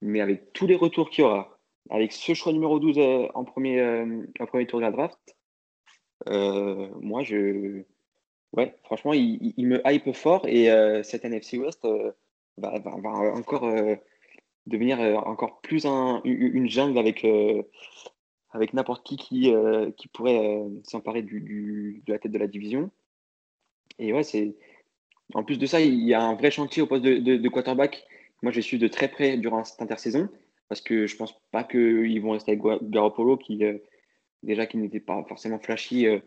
mais avec tous les retours qu'il y aura, avec ce choix numéro douze euh, en, premier, euh, en premier tour de la draft, euh, moi, je... ouais, franchement, il, il me hype fort et euh, cette N F C West euh, va, va, va encore euh, devenir euh, encore plus un, une jungle avec, euh, avec n'importe qui qui, euh, qui pourrait euh, s'emparer du, du, de la tête de la division. Et ouais, c'est... en plus de ça, il y a un vrai chantier au poste de, de, de quarterback. Moi, je suis de très près durant cette intersaison. Parce que je ne pense pas qu'ils vont rester avec Garoppolo, qui, euh, déjà, qui n'était pas forcément flashy euh,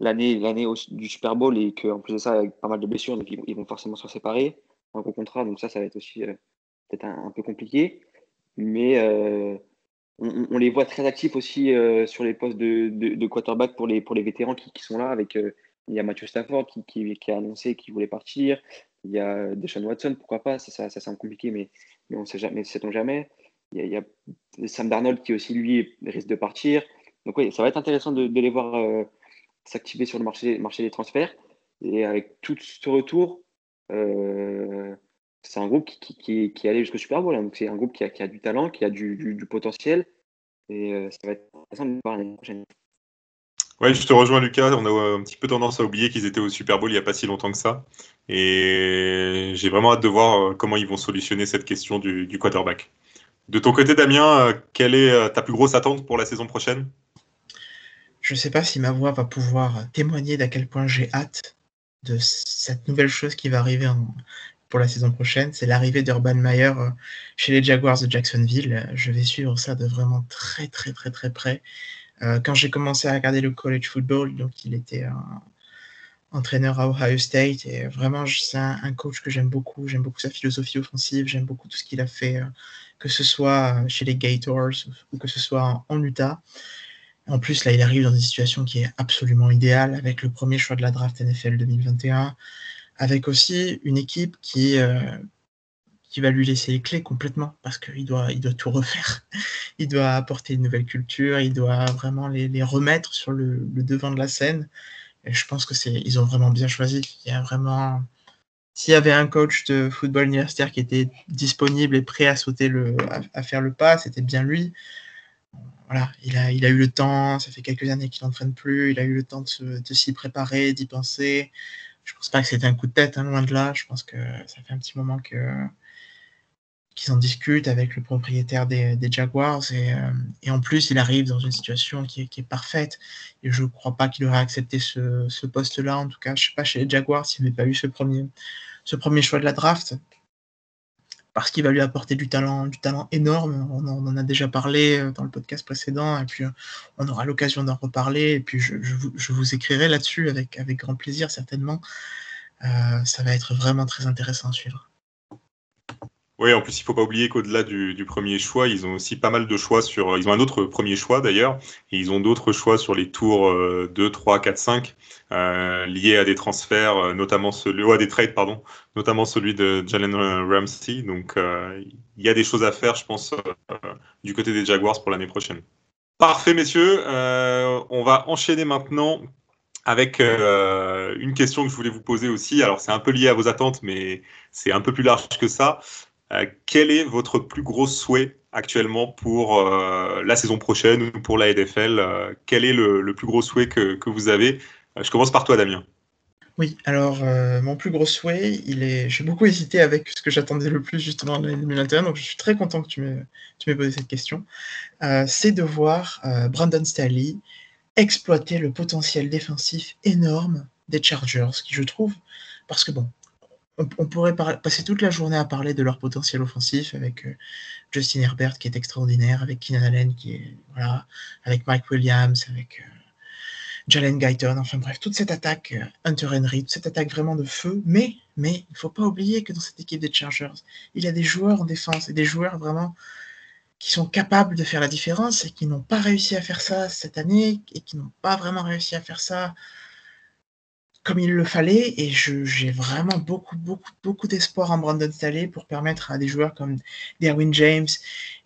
l'année, l'année au, du Super Bowl, et qu'en plus de ça, avec pas mal de blessures, donc ils, ils vont forcément se séparer, un gros contrat, donc ça, ça va être aussi euh, peut-être un, un peu compliqué. Mais euh, on, on les voit très actifs aussi euh, sur les postes de, de, de quarterback pour les, pour les vétérans qui, qui sont là. Avec, euh, il y a Matthew Stafford qui, qui, qui a annoncé qu'il voulait partir, il y a Deshaun Watson, pourquoi pas, ça, ça, ça semble compliqué, mais, mais on ne sait jamais, sait-on jamais. Il y, a, il y a Sam Darnold qui aussi, lui, risque de partir. Donc oui, ça va être intéressant de, de les voir euh, s'activer sur le marché, marché des transferts. Et avec tout ce retour, euh, c'est un groupe qui, qui, qui, qui est allé jusqu'au Super Bowl. Hein. Donc c'est un groupe qui a, qui a du talent, qui a du, du, du potentiel. Et euh, ça va être intéressant de les voir l'année prochaine. Oui, je te rejoins, Lucas. On a un petit peu tendance à oublier qu'ils étaient au Super Bowl il n'y a pas si longtemps que ça. Et j'ai vraiment hâte de voir comment ils vont solutionner cette question du, du quarterback. De ton côté, Damien, quelle est ta plus grosse attente pour la saison prochaine ? Je ne sais pas si ma voix va pouvoir témoigner d'à quel point j'ai hâte de cette nouvelle chose qui va arriver en... pour la saison prochaine. C'est l'arrivée d'Urban Meyer chez les Jaguars de Jacksonville. Je vais suivre ça de vraiment très, très, très, très près. Euh, quand j'ai commencé à regarder le college football, donc il était un entraîneur à Ohio State. Et vraiment, c'est un, un coach que j'aime beaucoup. J'aime beaucoup sa philosophie offensive. J'aime beaucoup tout ce qu'il a fait... Euh... que ce soit chez les Gators ou que ce soit en Utah. En plus, là, il arrive dans une situation qui est absolument idéale, avec le premier choix de la draft N F L deux mille vingt et un, avec aussi une équipe qui, euh, qui va lui laisser les clés complètement, parce qu'il doit, il doit tout refaire. Il doit apporter une nouvelle culture, il doit vraiment les, les remettre sur le, le devant de la scène. Et je pense que c'est, ils ont vraiment bien choisi. Il y a vraiment... S'il y avait un coach de football universitaire qui était disponible et prêt à sauter le, à, à faire le pas, c'était bien lui. Voilà, il a, il a eu le temps, ça fait quelques années qu'il n'entraîne plus, il a eu le temps de, se, de s'y préparer, d'y penser. Je pense pas que c'était un coup de tête, hein, loin de là. Je pense que ça fait un petit moment que, qu'ils en discutent avec le propriétaire des, des Jaguars. Et, et en plus, il arrive dans une situation qui est, qui est parfaite. Et je ne crois pas qu'il aurait accepté ce, ce poste-là. En tout cas, je ne sais pas chez les Jaguars s'il n'avait pas eu ce premier... ce premier choix de la draft, parce qu'il va lui apporter du talent, du talent énorme. On en, on en a déjà parlé dans le podcast précédent, et puis on aura l'occasion d'en reparler, et puis je, je, vous, je vous écrirai là-dessus avec, avec grand plaisir, certainement. Euh, ça va être vraiment très intéressant à suivre. Oui, en plus, il ne faut pas oublier qu'au-delà du, du premier choix, ils ont aussi pas mal de choix sur... Ils ont un autre premier choix, d'ailleurs, et ils ont d'autres choix sur les tours euh, deux, trois, quatre, cinq, euh, liés à des transferts, euh, notamment celui... ou à des trades, pardon, notamment celui de Jalen Ramsey. Donc, il euh, y a des choses à faire, je pense, euh, du côté des Jaguars pour l'année prochaine. Parfait, messieurs. Euh, on va enchaîner maintenant avec euh, une question que je voulais vous poser aussi. Alors, c'est un peu lié à vos attentes, mais c'est un peu plus large que ça. Euh, quel est votre plus gros souhait actuellement pour euh, la saison prochaine ou pour la N F L? euh, Quel est le, le plus gros souhait que, que vous avez? euh, Je commence par toi, Damien. Oui, alors euh, mon plus gros souhait, il est... j'ai beaucoup hésité avec ce que j'attendais le plus justement de l'année deux mille vingt et un, donc je suis très content que tu m'aies, tu m'aies posé cette question. Euh, c'est de voir euh, Brandon Staley exploiter le potentiel défensif énorme des Chargers, qui je trouve, parce que bon, On, on pourrait par- passer toute la journée à parler de leur potentiel offensif avec euh, Justin Herbert qui est extraordinaire, avec Keenan Allen qui est voilà, avec Mike Williams, avec euh, Jalen Guyton, enfin bref, toute cette attaque, euh, Hunter Henry, toute cette attaque vraiment de feu. Mais mais il faut pas oublier que dans cette équipe des Chargers, il y a des joueurs en défense et des joueurs vraiment qui sont capables de faire la différence et qui n'ont pas réussi à faire ça cette année et qui n'ont pas vraiment réussi à faire ça comme il le fallait, et je, j'ai vraiment beaucoup, beaucoup, beaucoup d'espoir en Brandon Staley pour permettre à des joueurs comme Derwin James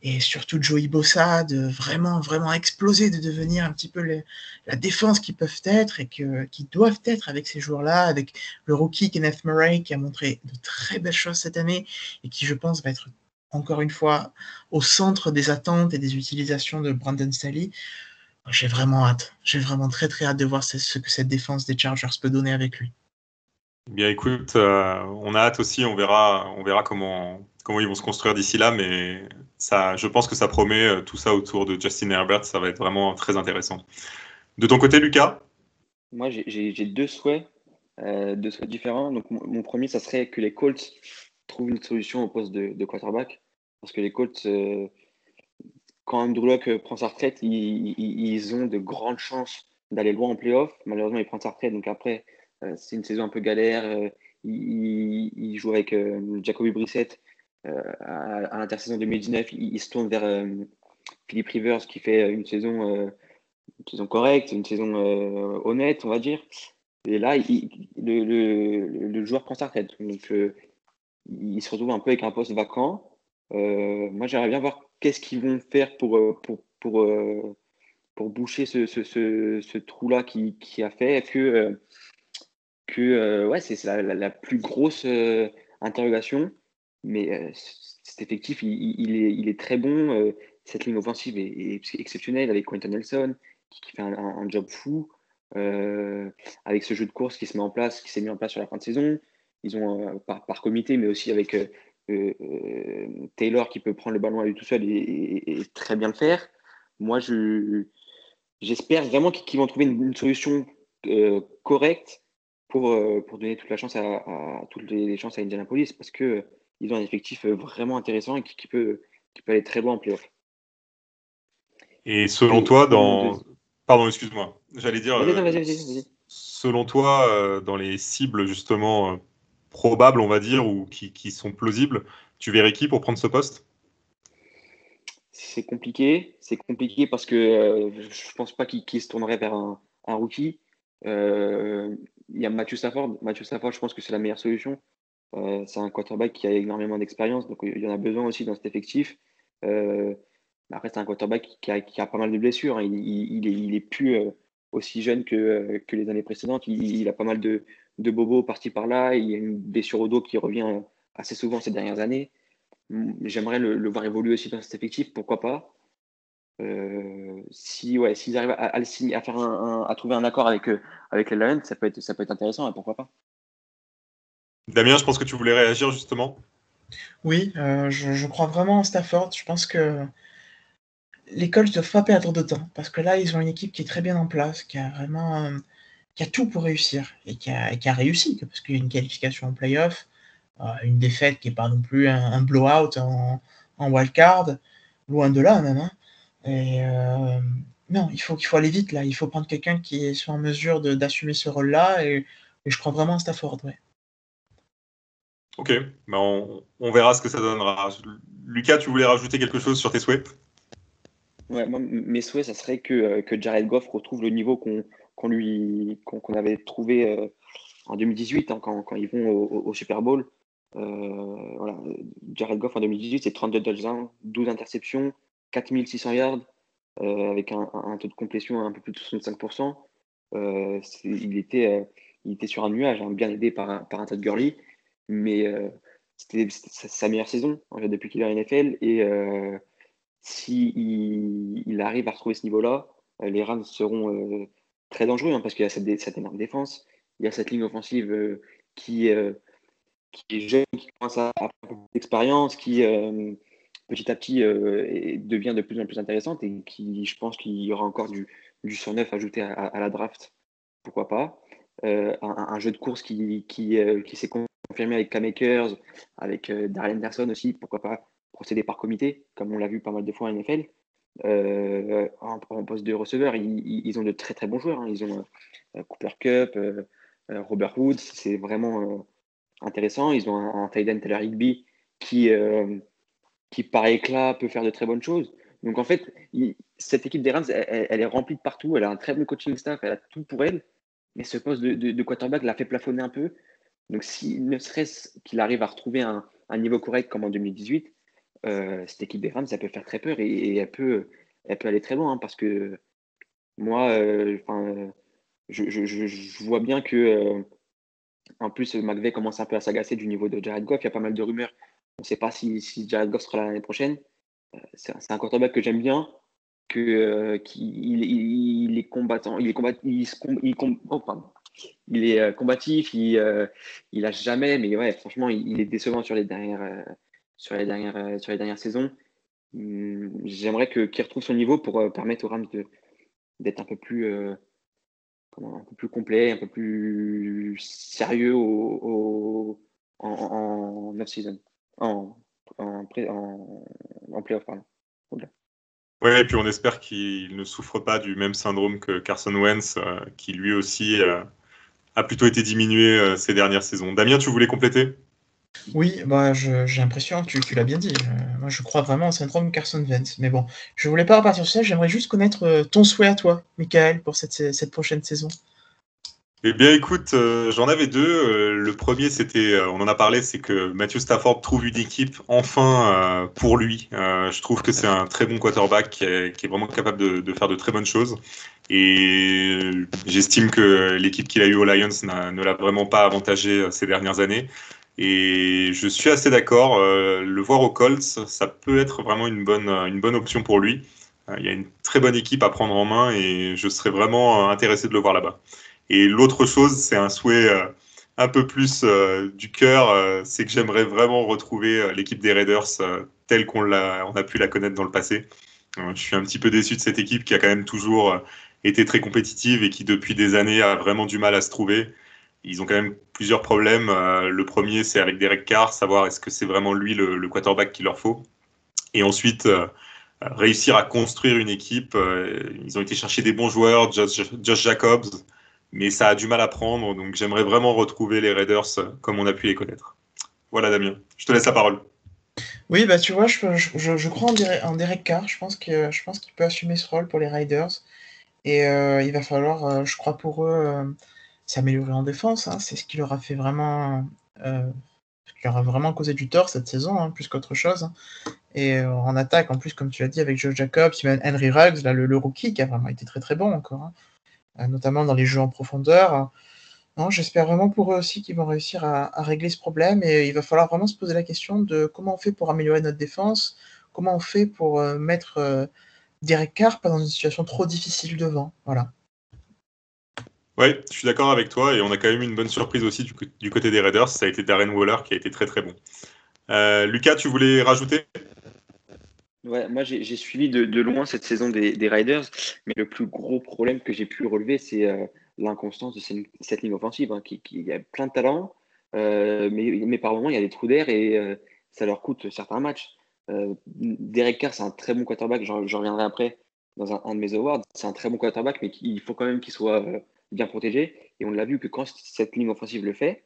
et surtout Joey Bosa de vraiment, vraiment exploser, de devenir un petit peu le, la défense qu'ils peuvent être et que, qu'ils doivent être avec ces joueurs-là, avec le rookie Kenneth Murray qui a montré de très belles choses cette année et qui, je pense, va être encore une fois au centre des attentes et des utilisations de Brandon Staley. J'ai vraiment hâte. J'ai vraiment très très hâte de voir ce que cette défense des Chargers peut donner avec lui. Bien écoute, euh, on a hâte aussi. On verra, on verra comment comment ils vont se construire d'ici là, mais ça, je pense que ça promet euh, tout ça autour de Justin Herbert. Ça va être vraiment très intéressant. De ton côté, Lucas? Moi, j'ai, j'ai, j'ai deux souhaits, euh, deux souhaits différents. Donc, mon, mon premier, ça serait que les Colts trouvent une solution au poste de, de quarterback, parce que les Colts euh, quand Andrew Luck prend sa retraite, ils, ils, ils ont de grandes chances d'aller loin en play-off. Malheureusement, il prend sa retraite, donc après, euh, c'est une saison un peu galère. Euh, il, il joue avec euh, Jacoby Brissett euh, à, à l'intersaison deux mille dix-neuf. Il, il se tourne vers euh, Philip Rivers, qui fait une saison, euh, une saison correcte, une saison euh, honnête, on va dire. Et là, il, le, le, le joueur prend sa retraite. Donc, euh, il se retrouve un peu avec un poste vacant. Euh, moi, j'aimerais bien voir qu'est-ce qu'ils vont faire pour, pour, pour, pour, pour boucher ce, ce, ce, ce trou-là qui, qui a fait que, que ouais, c'est la, la, la plus grosse interrogation. Mais cet effectif, il, il, est, il est très bon. Cette ligne offensive est, est exceptionnelle avec Quentin Nelson qui, qui fait un, un job fou. Euh, avec ce jeu de course qui se met en place, qui s'est mis en place sur la fin de saison. Ils ont, par, par comité, mais aussi avec... Euh, euh, Taylor qui peut prendre le ballon à lui tout seul et, et, et très bien le faire. Moi, je, j'espère vraiment qu'ils vont trouver une, une solution euh, correcte pour, euh, pour donner toute la chance à, à, toutes les chances à Indianapolis, parce que euh, ils ont un effectif vraiment intéressant et qui, qui, peut, qui peut aller très loin en playoff. Et selon et, toi, dans... De... Pardon, excuse-moi. J'allais dire... Vas-y, euh, vas-y, vas-y, vas-y. Selon toi, euh, dans les cibles, justement... Euh... probables, on va dire, ou qui, qui sont plausibles, tu verrais qui pour prendre ce poste? C'est compliqué. C'est compliqué parce que euh, je ne pense pas qu'il, qu'il se tournerait vers un, un rookie. Il euh, y a Matthew Stafford. Matthew Stafford, je pense que c'est la meilleure solution. Euh, c'est un quarterback qui a énormément d'expérience, donc il y en a besoin aussi dans cet effectif. Euh, après, c'est un quarterback qui a, qui a pas mal de blessures. Hein. Il, il, il, est, il est plus euh, aussi jeune que, euh, que les années précédentes. Il, il a pas mal de... de Bobo parti par là, il y a une blessure au dos qui revient assez souvent ces dernières années. J'aimerais le, le voir évoluer aussi dans cet effectif, pourquoi pas. Euh, si ouais, s'ils arrivent à, à, à, faire un, un, à trouver un accord avec avec les Lions, ça peut être ça peut être intéressant, hein, pourquoi pas. Damien, je pense que tu voulais réagir justement. Oui, euh, je, je crois vraiment en Stafford. Je pense que les Colts ne doivent pas perdre de temps parce que là, ils ont une équipe qui est très bien en place, qui a vraiment euh... qui a tout pour réussir et qui a, qui a réussi, parce qu'il y a une qualification en play-off, euh, une défaite qui n'est pas non plus un, un blowout en, en wildcard, loin de là même. Hein. Et, euh, non, il faut, il faut aller vite là, il faut prendre quelqu'un qui soit en mesure de, d'assumer ce rôle-là, et, et je crois vraiment à Stafford. Ouais. Ok, ben on, on verra ce que ça donnera. Lucas, tu voulais rajouter quelque chose sur tes souhaits? Ouais, moi, mes souhaits, ça serait que, que Jared Goff retrouve le niveau qu'on, qu'on, lui, qu'on, qu'on avait trouvé euh, en deux mille dix-huit, hein, quand, quand ils vont au, au Super Bowl. Euh, voilà. Jared Goff en deux mille dix-huit, c'est trente-deux touchdowns, douze interceptions, quatre mille six cents yards, euh, avec un, un taux de complétion à un peu plus de soixante-cinq pour cent. Euh, c'est, il, était, euh, il était sur un nuage, hein, bien aidé par un, par un Todd Gurley. Mais euh, c'était, c'était sa meilleure saison en fait, depuis qu'il est en N F L. Et euh, s'il si il arrive à retrouver ce niveau-là, les Rams seront euh, très dangereux hein, parce qu'il y a cette, cette énorme défense. Il y a cette ligne offensive euh, qui, euh, qui est jeune, qui commence à avoir d'expérience, qui euh, petit à petit euh, devient de plus en plus intéressante et qui, je pense qu'il y aura encore du, du cent neuf ajouté à, à, à la draft. Pourquoi pas euh, un, un jeu de course qui, qui, euh, qui s'est con- confirmé avec Cam Akers, avec euh, Darrell Anderson aussi, pourquoi pas procéder par comité, comme on l'a vu pas mal de fois en N F L. Euh, en, en poste de receveur, ils, ils ont de très très bons joueurs. Hein. Ils ont euh, Cooper Kupp, euh, Robert Woods, c'est vraiment euh, intéressant. Ils ont un, un tight end, Tyler Higbee, qui, euh, qui par éclat peut faire de très bonnes choses. Donc en fait, il, cette équipe des Rams, elle, elle est remplie de partout. Elle a un très bon coaching staff, elle a tout pour elle. Mais ce poste de, de, de quarterback l'a fait plafonner un peu. Donc, si, ne serait-ce qu'il arrive à retrouver un, un niveau correct comme en deux mille dix-huit, euh, cette équipe des Rams, ça peut faire très peur et, et elle, peut, elle peut aller très loin. Hein, parce que moi, euh, je, je, je, je vois bien que, euh, en plus, McVay commence un peu à s'agacer du niveau de Jared Goff. Il y a pas mal de rumeurs. On ne sait pas si, si Jared Goff sera là l'année prochaine. Euh, c'est, c'est un quarterback que j'aime bien, que, euh, qui, il, il, il est combattant, il est combattant, il se combat. Com- oh, pardon. Il est euh, combatif, il, euh, il lâche jamais, mais ouais, franchement, il, il est décevant sur les dernières, euh, sur les dernières, euh, sur les dernières saisons. Hum, j'aimerais que, qu'il retrouve son niveau pour euh, permettre aux Rams de, d'être un peu plus, euh, comment, un peu plus complet, un peu plus sérieux au, au, en, en, en off-season, en, en, en, en play-off, pardon. Okay. Oui, et puis on espère qu'il ne souffre pas du même syndrome que Carson Wentz, euh, qui lui aussi euh, a plutôt été diminué euh, ces dernières saisons. Damien, tu voulais compléter ? Oui, bah, je, j'ai l'impression que tu, tu l'as bien dit. Euh, moi, je crois vraiment au syndrome Carson Wentz. Mais bon, je voulais pas repartir sur ça. J'aimerais juste connaître euh, ton souhait à toi, Michael, pour cette, cette prochaine saison. Eh bien, écoute, euh, j'en avais deux. Euh, le premier, c'était, euh, on en a parlé, c'est que Matthew Stafford trouve une équipe enfin euh, pour lui. Euh, je trouve que c'est un très bon quarterback qui est, qui est vraiment capable de, de faire de très bonnes choses. Et j'estime que l'équipe qu'il a eue aux Lions n'a, ne l'a vraiment pas avantagé ces dernières années. Et je suis assez d'accord. Euh, le voir aux Colts, ça peut être vraiment une bonne, une bonne option pour lui. Euh, il y a une très bonne équipe à prendre en main et je serais vraiment intéressé de le voir là-bas. Et l'autre chose, c'est un souhait euh, un peu plus euh, du cœur, euh, c'est que j'aimerais vraiment retrouver euh, l'équipe des Raiders euh, telle qu'on l'a, on a pu la connaître dans le passé. Euh, je suis un petit peu déçu de cette équipe qui a quand même toujours euh, été très compétitive et qui depuis des années a vraiment du mal à se trouver. Ils ont quand même plusieurs problèmes. Euh, le premier, c'est avec Derek Carr, savoir est-ce que c'est vraiment lui le, le quarterback qu'il leur faut. Et ensuite... Euh, réussir à construire une équipe. Euh, ils ont été chercher des bons joueurs, Josh, Josh Jacobs, mais ça a du mal à prendre, donc j'aimerais vraiment retrouver les Raiders comme on a pu les connaître. Voilà Damien, je te laisse la parole. Oui, bah tu vois, je, je, je crois en Derek Carr, je pense, que, je pense qu'il peut assumer ce rôle pour les Raiders, et euh, il va falloir, euh, je crois pour eux, euh, s'améliorer en défense, hein. C'est ce qui leur a fait vraiment... Euh, qui leur a vraiment causé du tort cette saison, hein, plus qu'autre chose. Hein. Et euh, en attaque, en plus, comme tu l'as dit, avec Joe Jacobs, Henry Ruggs, là, le, le rookie qui a vraiment été très très bon encore, hein. Euh, notamment dans les jeux en profondeur. Non, j'espère vraiment pour eux aussi qu'ils vont réussir à, à régler ce problème. Et il va falloir vraiment se poser la question de comment on fait pour améliorer notre défense, comment on fait pour euh, mettre euh, Derek Carr pas dans une situation trop difficile devant. Voilà. Oui, je suis d'accord avec toi et on a quand même une bonne surprise aussi du, du côté des Raiders, ça a été Darren Waller qui a été très très bon. Euh, Lucas, tu voulais rajouter ? Ouais, moi j'ai, j'ai suivi de, de loin cette saison des, des Raiders, mais le plus gros problème que j'ai pu relever, c'est euh, l'inconstance de cette, cette ligne offensive, hein, qui, qui a plein de talent, euh, mais, mais par moments il y a des trous d'air et euh, ça leur coûte certains matchs. Euh, Derek Carr, c'est un très bon quarterback, j'en, j'en reviendrai après dans un, un de mes awards, c'est un très bon quarterback, mais il faut quand même qu'il soit... Euh, bien protégé, et on l'a vu que quand cette ligne offensive le fait,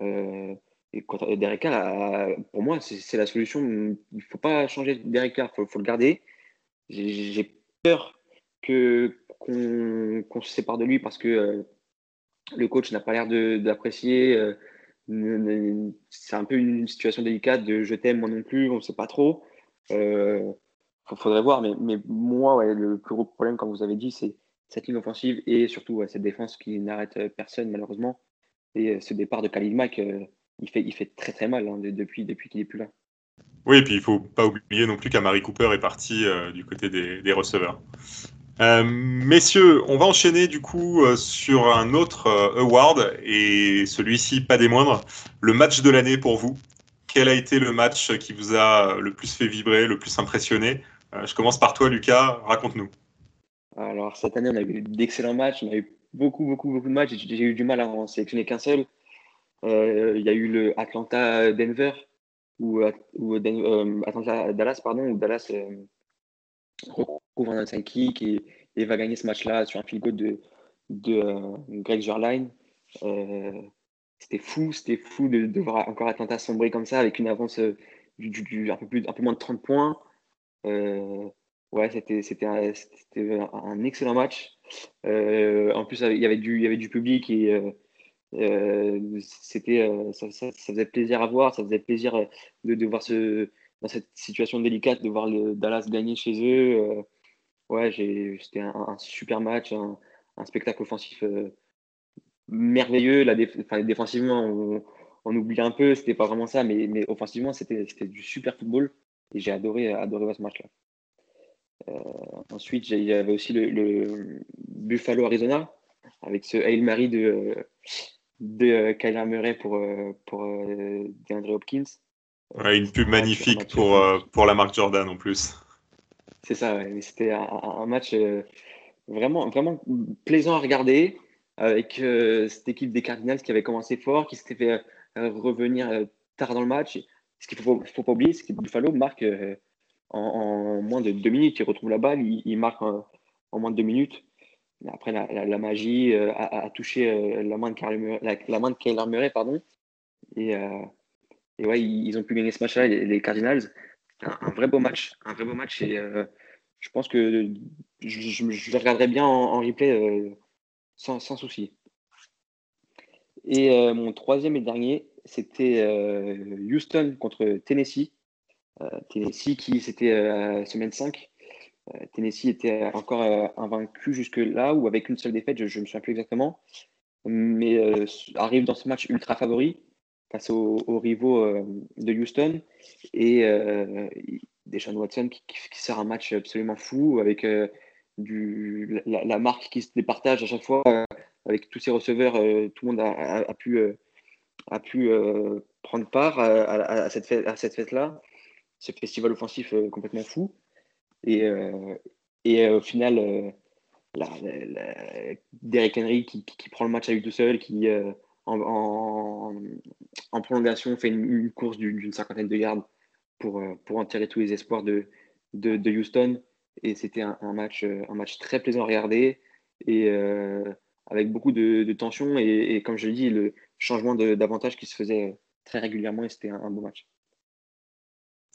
euh, Et quand, Derek Carr, a, pour moi, c'est, c'est la solution. Il ne faut pas changer Derek Carr, il faut, faut le garder. J'ai, j'ai peur que, qu'on, qu'on se sépare de lui parce que euh, le coach n'a pas l'air de, d'apprécier. Euh, c'est un peu une situation délicate de je t'aime, moi non plus, on ne sait pas trop. Euh, faudrait voir, mais, mais moi, ouais, le plus gros problème, comme vous avez dit, c'est cette ligne offensive et surtout ouais, cette défense qui n'arrête personne, malheureusement. Et euh, ce départ de Khalil Mack, euh, il, fait, il fait très très mal hein, de, depuis, depuis qu'il n'est plus là. Oui, et puis il ne faut pas oublier non plus qu'Amari Cooper est parti euh, du côté des, des receveurs. Euh, messieurs, on va enchaîner du coup euh, sur un autre euh, award, et celui-ci pas des moindres, le match de l'année pour vous. Quel a été le match qui vous a le plus fait vibrer, le plus impressionné ? euh, Je commence par toi, Lucas, raconte-nous. Alors cette année on a eu d'excellents matchs, on a eu beaucoup beaucoup beaucoup de matchs, j'ai, j'ai eu du mal à en sélectionner qu'un seul. Il euh, y a eu le Atlanta-Denver, ou, ou euh, Atlanta-Dallas, pardon, où Dallas euh, recouvre un inside kick et, et va gagner ce match-là sur un field goal de, de euh, Greg Zuerlein. Euh, c'était fou, c'était fou de, de voir encore Atlanta sombrer comme ça avec une avance euh, du, du, un, peu plus, un peu moins de trente points. Euh, Ouais, c'était, c'était, un, c'était un excellent match. Euh, en plus, il y avait du, il y avait du public et euh, euh, c'était, euh, ça, ça, ça faisait plaisir à voir. Ça faisait plaisir de, de voir ce, dans cette situation délicate, de voir le Dallas gagner chez eux. Euh, ouais, j'ai, c'était un, un super match, un, un spectacle offensif euh, merveilleux. La dé, enfin, défensivement, on, on oublie un peu, c'était pas vraiment ça, mais, mais offensivement, c'était, c'était du super football et j'ai adoré, adoré voir ce match-là. Euh, ensuite, il y avait aussi le, le Buffalo-Arizona avec ce Hail Mary de, de Kyler Murray pour, pour uh, DeAndre Hopkins. Ouais, une pub magnifique pour, euh, pour la marque Jordan en plus. C'est ça, ouais. Mais c'était un, un match euh, vraiment, vraiment plaisant à regarder avec euh, cette équipe des Cardinals qui avait commencé fort, qui s'était fait euh, revenir euh, tard dans le match. Ce qu'il ne faut, faut pas oublier, c'est que Buffalo marque. Euh, En, en moins de deux minutes, il retrouve la balle, il, il marque en, en moins de deux minutes. Après, la, la, la magie euh, a, a touché euh, la main de Kyler la, la Murray, pardon. Et, euh, et ouais, ils, ils ont pu gagner ce match-là, les, les Cardinals. Un, un vrai beau match, un vrai beau match. Et euh, je pense que je, je, je le regarderai bien en, en replay euh, sans, sans souci. Et euh, mon troisième et dernier, c'était euh, Houston contre Tennessee. Euh, Tennessee qui c'était euh, semaine cinq euh, Tennessee était encore euh, invaincu jusque là ou avec une seule défaite, je ne me souviens plus exactement, mais euh, arrive dans ce match ultra favori face aux, aux rivaux euh, de Houston et euh, Deshaun Watson qui, qui, qui sort un match absolument fou avec euh, du, la, la marque qui se départage à chaque fois euh, avec tous ses receveurs, euh, tout le monde a, a, a pu, euh, a pu euh, prendre part à, à, à cette fête, à cette fête-là. Ce festival offensif euh, complètement fou. Et, euh, et euh, au final, euh, la, la, la Derrick Henry qui, qui, qui prend le match à lui tout seul, qui euh, en, en, en prolongation fait une, une course d'une, d'une cinquantaine de yards pour, euh, pour enterrer tous les espoirs de, de, de Houston. Et c'était un, un, match, un match très plaisant à regarder et euh, avec beaucoup de, de tension. Et, et comme je l'ai dit, le changement de, d'avantage qui se faisait très régulièrement et c'était un, un beau match.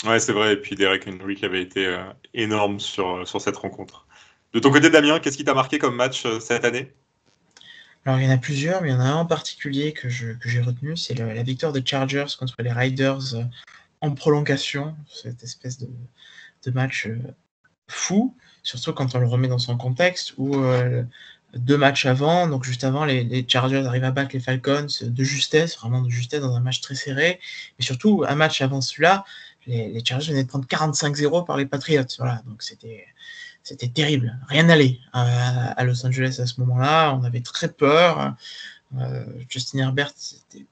Ouais, c'est vrai. Et puis Derek Henry qui avait été euh, énorme sur, sur cette rencontre. De ton côté, Damien, qu'est-ce qui t'a marqué comme match euh, cette année ? Alors, il y en a plusieurs, mais il y en a un en particulier que, je, que j'ai retenu. C'est le, la victoire des Chargers contre les Raiders euh, en prolongation. Cette espèce de, de match euh, fou, surtout quand on le remet dans son contexte où euh, deux matchs avant, donc juste avant, les, les Chargers arrivent à battre les Falcons de justesse, vraiment de justesse dans un match très serré. Mais surtout, un match avant celui-là, Les, les Chargers venaient de prendre quarante-cinq zéro par les Patriots. Voilà, donc c'était, c'était terrible. Rien n'allait à, à Los Angeles à ce moment-là. On avait très peur. Euh, Justin Herbert, c'était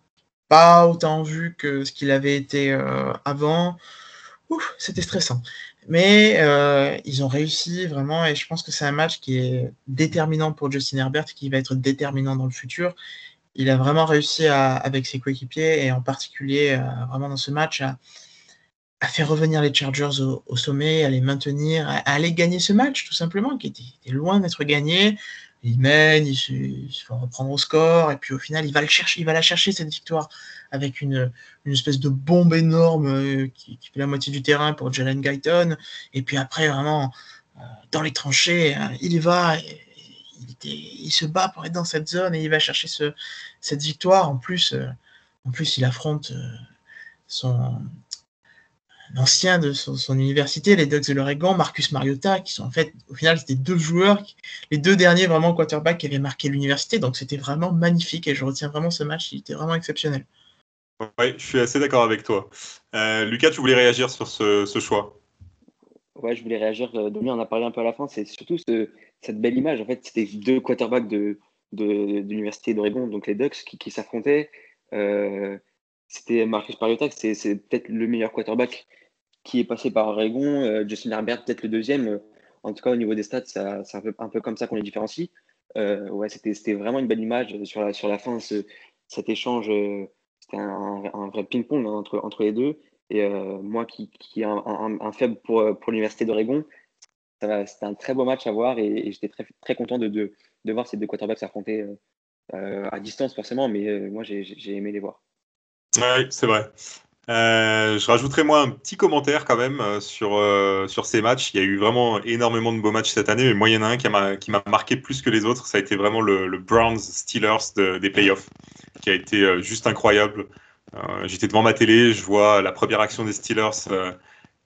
pas autant vu que ce qu'il avait été euh, avant. Ouf, c'était stressant. Mais euh, ils ont réussi vraiment, et je pense que c'est un match qui est déterminant pour Justin Herbert, qui va être déterminant dans le futur. Il a vraiment réussi à, avec ses coéquipiers, et en particulier à, vraiment dans ce match, à à faire revenir les Chargers au, au sommet, à les maintenir, à, à aller gagner ce match, tout simplement, qui était, était loin d'être gagné. il mène, il, il va reprendre au score, et puis au final, il va, le chercher, il va la chercher, cette victoire, avec une, une espèce de bombe énorme euh, qui, qui fait la moitié du terrain pour Jalen Guyton. Et puis après, vraiment, euh, dans les tranchées, hein, il y va, et, il, était, il se bat pour être dans cette zone, et il va chercher ce, cette victoire. En plus, euh, en plus il affronte euh, son... l'ancien de son, son université, les Ducks de l'Oregon, Marcus Mariota, qui sont en fait, au final, c'était deux joueurs, les deux derniers vraiment quarterbacks qui avaient marqué l'université, donc c'était vraiment magnifique, et je retiens vraiment ce match, il était vraiment exceptionnel. Oui, je suis assez d'accord avec toi. Euh, Lucas, tu voulais réagir sur ce, ce choix? Oui, je voulais réagir, Damien en a parlé un peu à la fin, c'est surtout ce, cette belle image, en fait, c'était deux quarterbacks de, de, d'université d'Oregon, donc les Ducks, qui, qui s'affrontaient, euh, c'était Marcus Mariota, c'est, c'est peut-être le meilleur quarterback qui est passé par Oregon, euh, Justin Herbert peut-être le deuxième, en tout cas au niveau des stats, ça, c'est un peu, un peu comme ça qu'on les différencie. Euh, ouais, c'était, c'était vraiment une belle image sur la, sur la fin, ce, cet échange, euh, c'était un, un vrai ping-pong hein, entre, entre les deux, et euh, moi qui, qui ai un, un, un faible pour, pour l'université d'Oregon, ça, c'était un très beau match à voir, et, et j'étais très, très content de, de, de voir ces deux quarterbacks s'affronter euh, à distance forcément, mais euh, moi j'ai, j'ai aimé les voir. Oui, c'est vrai. Euh, je rajouterai moi un petit commentaire quand même euh, sur, euh, sur ces matchs. Il y a eu vraiment énormément de beaux matchs cette année, mais moi, il y en a un qui m'a, qui m'a marqué plus que les autres. Ça a été vraiment le, le Browns-Steelers de, des playoffs, qui a été euh, juste incroyable. Euh, j'étais devant ma télé, je vois la première action des Steelers euh,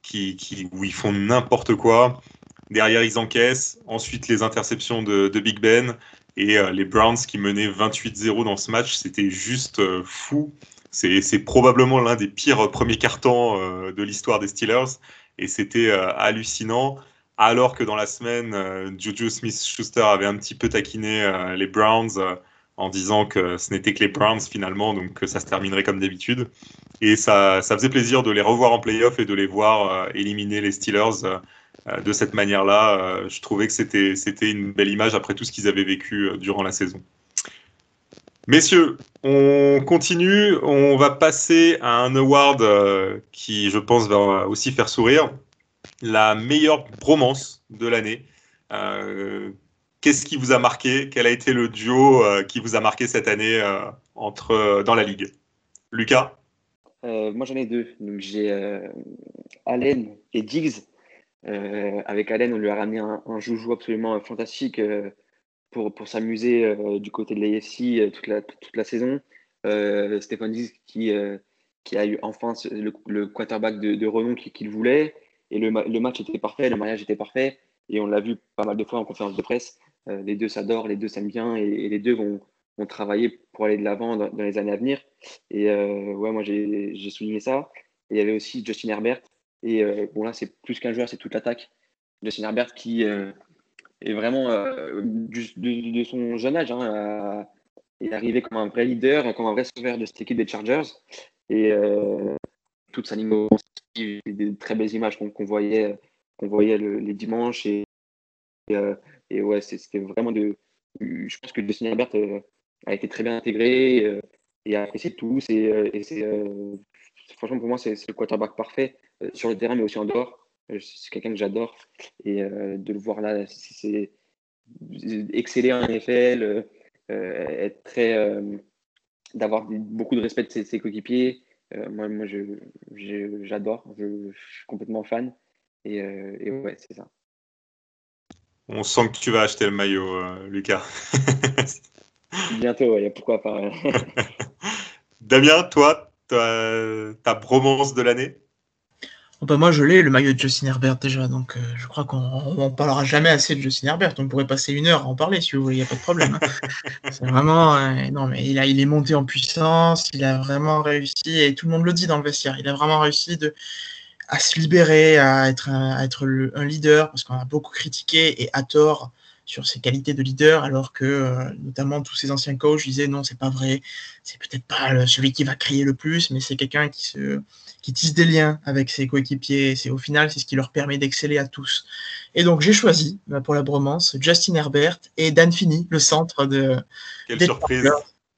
qui, qui, où ils font n'importe quoi. Derrière, ils encaissent. Ensuite, les interceptions de, de Big Ben. Et euh, les Browns qui menaient vingt-huit zéro dans ce match, c'était juste euh, fou. C'est, c'est probablement l'un des pires premiers quart-temps euh, de l'histoire des Steelers, et c'était euh, hallucinant. Alors que dans la semaine, euh, Juju Smith-Schuster avait un petit peu taquiné euh, les Browns euh, en disant que ce n'était que les Browns finalement, donc que ça se terminerait comme d'habitude. Et ça, ça faisait plaisir de les revoir en play-off et de les voir euh, éliminer les Steelers euh, de cette manière-là. Euh, je trouvais que c'était, c'était une belle image après tout ce qu'ils avaient vécu euh, durant la saison. Messieurs, on continue, on va passer à un award euh, qui, je pense, va aussi faire sourire, la meilleure bromance de l'année. Euh, qu'est-ce qui vous a marqué? Quel a été le duo euh, qui vous a marqué cette année euh, entre, euh, dans la Ligue? Lucas euh, Moi, j'en ai deux. Donc, j'ai euh, Allen et Diggs. Euh, avec Allen, on lui a ramené un, un joujou absolument fantastique euh, Pour, pour s'amuser euh, du côté de l'A F C euh, toute, la, toute la saison. Euh, Stefon Diggs qui, euh, qui a eu enfin le, le quarterback de, de renom qu'il, qu'il voulait. Et le, le match était parfait, le mariage était parfait. Et on l'a vu pas mal de fois en conférence de presse. Euh, les deux s'adorent, les deux s'aiment bien. Et, et les deux vont, vont travailler pour aller de l'avant dans, dans les années à venir. Et euh, ouais, moi, j'ai, j'ai souligné ça. Et il y avait aussi Justin Herbert. Et euh, bon, là, c'est plus qu'un joueur, c'est toute l'attaque. Justin Herbert qui... Euh, Et vraiment, euh, du, de, de son jeune âge, hein, euh, il est arrivé comme un vrai leader, comme un vrai sauveur de cette équipe des Chargers. Et euh, toute sa ligne offensive, des très belles images qu'on, qu'on voyait, qu'on voyait le, les dimanches. Et, et, euh, et ouais, c'était vraiment de. Je pense que Justin Herbert euh, a été très bien intégré euh, et a apprécié tous. Et, et c'est, euh, franchement, pour moi, c'est, c'est le quarterback parfait euh, sur le terrain, mais aussi en dehors. C'est quelqu'un que j'adore et euh, de le voir là, c'est, c'est exceller en N F L, euh, être très, euh, d'avoir beaucoup de respect de ses, ses coéquipiers. Euh, moi, moi je, je, j'adore, je, je suis complètement fan et, euh, et ouais, c'est ça. On sent que tu vas acheter le maillot, euh, Lucas. Bientôt, il ouais, y a pourquoi pas. Ouais. Damien, toi, ta bromance de l'année? Oh bah moi je l'ai, le maillot de Justin Herbert déjà, donc euh, je crois qu'on on parlera jamais assez de Justin Herbert, on pourrait passer une heure à en parler si vous voulez, il n'y a pas de problème. Hein. C'est vraiment, euh, non mais il, a, il est monté en puissance, il a vraiment réussi, et tout le monde le dit dans le vestiaire, il a vraiment réussi de, à se libérer, à être, un, à être le, un leader, parce qu'on a beaucoup critiqué, et à tort, sur ses qualités de leader, alors que euh, notamment tous ses anciens coachs disaient non, c'est pas vrai, c'est peut-être pas le, celui qui va crier le plus, mais c'est quelqu'un qui se qui tisse des liens avec ses coéquipiers, et c'est, au final, c'est ce qui leur permet d'exceller à tous. Et donc, j'ai choisi, pour la bromance, Justin Herbert et Dan Finney, le centre de... Quelle surprise!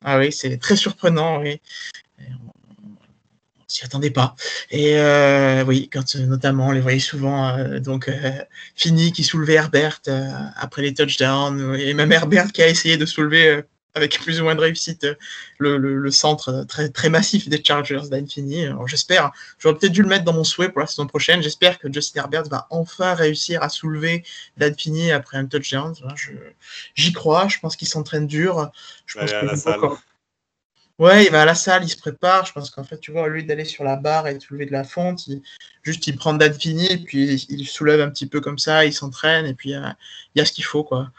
Ah oui, c'est très surprenant, oui. s'y attendait pas. Et euh, oui, quand euh, notamment on les voyait souvent euh, donc euh, Fini qui soulevait Herbert euh, après les touchdowns, et même Herbert qui a essayé de soulever euh, avec plus ou moins de réussite euh, le, le, le centre euh, très, très massif des Chargers d'Infini. Alors j'espère, j'aurais peut-être dû le mettre dans mon souhait pour la saison prochaine, j'espère que Justin Herbert va enfin réussir à soulever d'Infini après un touchdown. Enfin, je, j'y crois, je pense qu'il s'entraîne dur. Je pense que c'est encore... Ouais, il va à la salle, il se prépare. Je pense qu'en fait, tu vois, au lieu d'aller sur la barre et de soulever de la fonte, il, juste il prend d'Advini, puis il soulève un petit peu comme ça, il s'entraîne, et puis il euh, y a ce qu'il faut, quoi.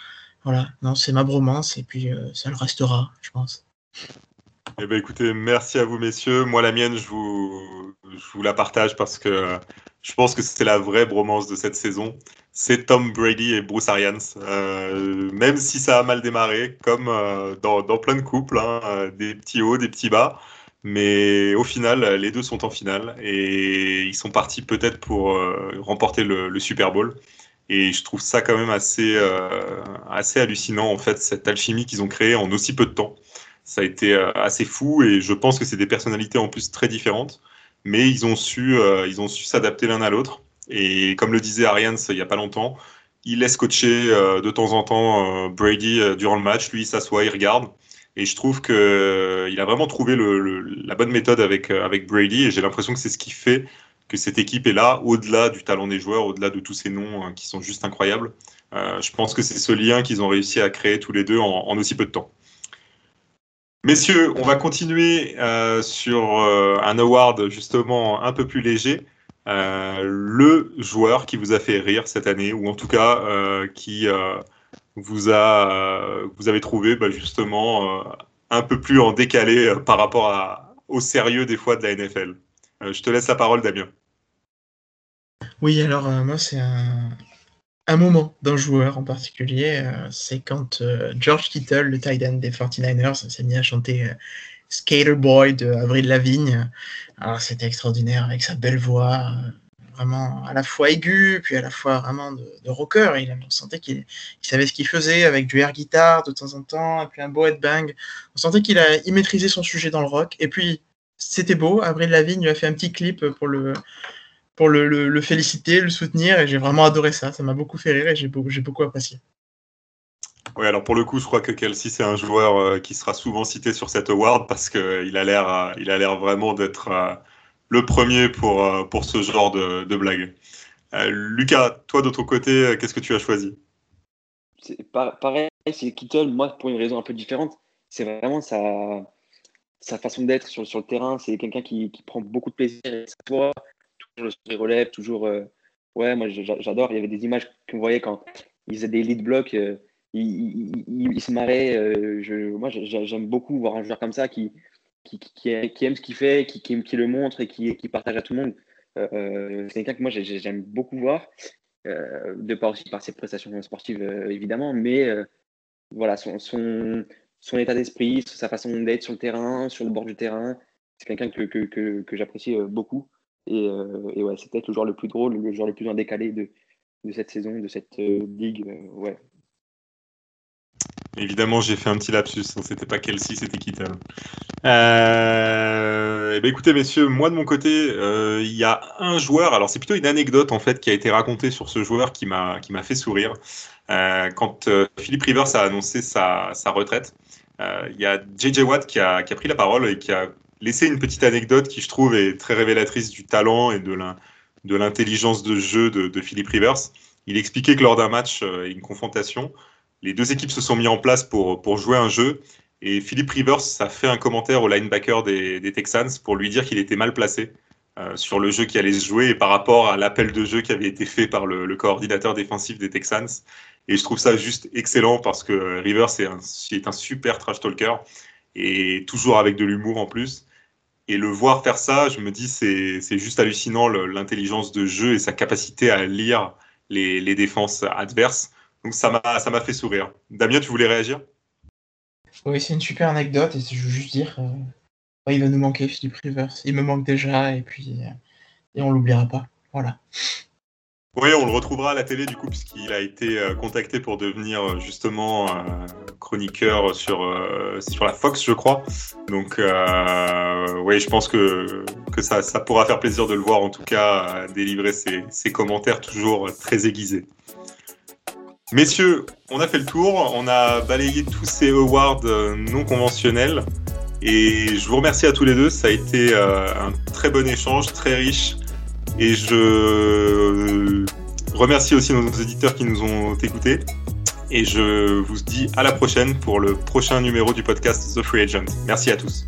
Voilà, non, c'est ma bromance, et puis euh, ça le restera, je pense. Eh bien, écoutez, merci à vous, messieurs. Moi, la mienne, je vous, je vous la partage parce que je pense que c'est la vraie bromance de cette saison. C'est Tom Brady et Bruce Arians. Euh, même si ça a mal démarré, comme euh, dans, dans plein de couples, hein, des petits hauts, des petits bas. Mais au final, les deux sont en finale et ils sont partis peut-être pour euh, remporter le, le Super Bowl. Et je trouve ça quand même assez, euh, assez hallucinant, en fait, cette alchimie qu'ils ont créée en aussi peu de temps. Ça a été euh, assez fou, et je pense que c'est des personnalités en plus très différentes. Mais ils ont su, euh, ils ont su s'adapter l'un à l'autre. Et comme le disait Arians il n'y a pas longtemps, il laisse coacher euh, de temps en temps euh, Brady euh, durant le match. Lui, il s'assoit, il regarde. Et je trouve qu'il euh, a vraiment trouvé le, le, la bonne méthode avec, euh, avec Brady. Et j'ai l'impression que c'est ce qui fait que cette équipe est là, au-delà du talent des joueurs, au-delà de tous ces noms euh, qui sont juste incroyables. Euh, je pense que c'est ce lien qu'ils ont réussi à créer tous les deux en, en aussi peu de temps. Messieurs, on va continuer euh, sur euh, un award justement un peu plus léger. Euh, le joueur qui vous a fait rire cette année, ou en tout cas euh, qui euh, vous a euh, vous avez trouvé bah, justement euh, un peu plus en décalé euh, par rapport à, au sérieux des fois de la N F L. Euh, je te laisse la parole, Damien. Oui, alors euh, moi c'est un, un moment d'un joueur en particulier, euh, c'est quand euh, George Kittle, le tight end des forty-niners, s'est mis à chanter euh, Skater Boy de Avril Lavigne. Alors c'était extraordinaire avec sa belle voix, vraiment à la fois aiguë, puis à la fois vraiment de, de rocker. Et il, on sentait qu'il il savait ce qu'il faisait avec du air guitare de temps en temps, et puis un beau headbang. On sentait qu'il a il maîtrisait son sujet dans le rock. Et puis c'était beau. Avril Lavigne lui a fait un petit clip pour le pour le, le, le féliciter, le soutenir. Et j'ai vraiment adoré ça. Ça m'a beaucoup fait rire et j'ai, j'ai beaucoup apprécié. Oui, alors pour le coup, je crois que Kelsey, c'est un joueur euh, qui sera souvent cité sur cet award parce qu'il euh, a l'air euh, il a l'air vraiment d'être euh, le premier pour, euh, pour ce genre de, de blague. Euh, Lucas, toi de ton côté, euh, qu'est-ce que tu as choisi ? C'est par- Pareil, c'est Kittle, moi pour une raison un peu différente. C'est vraiment sa, sa façon d'être sur, sur le terrain. C'est quelqu'un qui, qui prend beaucoup de plaisir à s'asseoir, toujours le sourire aux lèvres, toujours... Euh, ouais, moi j'adore, il y avait des images qu'on voyait quand ils faisaient des lead blocks... Euh, Il, il, il se marrait. Euh, je, moi, j'aime beaucoup voir un joueur comme ça qui, qui, qui, qui aime ce qu'il fait, qui, qui, qui le montre et qui, qui partage à tout le monde. Euh, c'est quelqu'un que moi, j'aime beaucoup voir, euh, de part aussi par ses prestations sportives, euh, évidemment, mais euh, voilà, son, son, son état d'esprit, sa façon d'être sur le terrain, sur le bord du terrain, c'est quelqu'un que, que, que, que j'apprécie beaucoup. Et, euh, et ouais, c'est peut-être le joueur le plus drôle, le joueur le plus indécalé de, de cette saison, de cette euh, ligue. Euh, ouais. Évidemment, j'ai fait un petit lapsus. C'était pas Kelsey, c'était Kittle. Euh, ben écoutez, messieurs, moi de mon côté, euh, il y a un joueur. Alors, c'est plutôt une anecdote en fait qui a été racontée sur ce joueur qui m'a qui m'a fait sourire. Euh, quand euh, Philip Rivers a annoncé sa sa retraite, euh, il y a J J Watt qui a qui a pris la parole et qui a laissé une petite anecdote qui je trouve est très révélatrice du talent et de la de l'intelligence de jeu de, de Philip Rivers. Il expliquait que lors d'un match et euh, une confrontation, les deux équipes se sont mises en place pour, pour jouer un jeu. Et Philip Rivers a fait un commentaire au linebacker des, des Texans pour lui dire qu'il était mal placé euh, sur le jeu qui allait se jouer et par rapport à l'appel de jeu qui avait été fait par le, le coordinateur défensif des Texans. Et je trouve ça juste excellent parce que Rivers est un, est un super trash talker et toujours avec de l'humour en plus. Et le voir faire ça, je me dis c'est, c'est juste hallucinant le, l'intelligence de jeu et sa capacité à lire les, les défenses adverses. Donc ça m'a, ça m'a fait sourire. Damien, tu voulais réagir ? Oui, c'est une super anecdote et je veux juste dire, euh, il va nous manquer Philip Rivers. Il me manque déjà et puis euh, et on l'oubliera pas. Voilà. Oui, on le retrouvera à la télé du coup, puisqu'il a été euh, contacté pour devenir justement euh, chroniqueur sur, euh, sur la Fox, je crois. Donc, euh, oui, je pense que, que ça, ça pourra faire plaisir de le voir, en tout cas, euh, délivrer ses, ses commentaires toujours très aiguisés. Messieurs, on a fait le tour, on a balayé tous ces awards non conventionnels et je vous remercie à tous les deux, ça a été euh, un très bon échange, très riche. Et je remercie aussi nos éditeurs qui nous ont écoutés. Et je vous dis à la prochaine pour le prochain numéro du podcast The Free Agent. Merci à tous.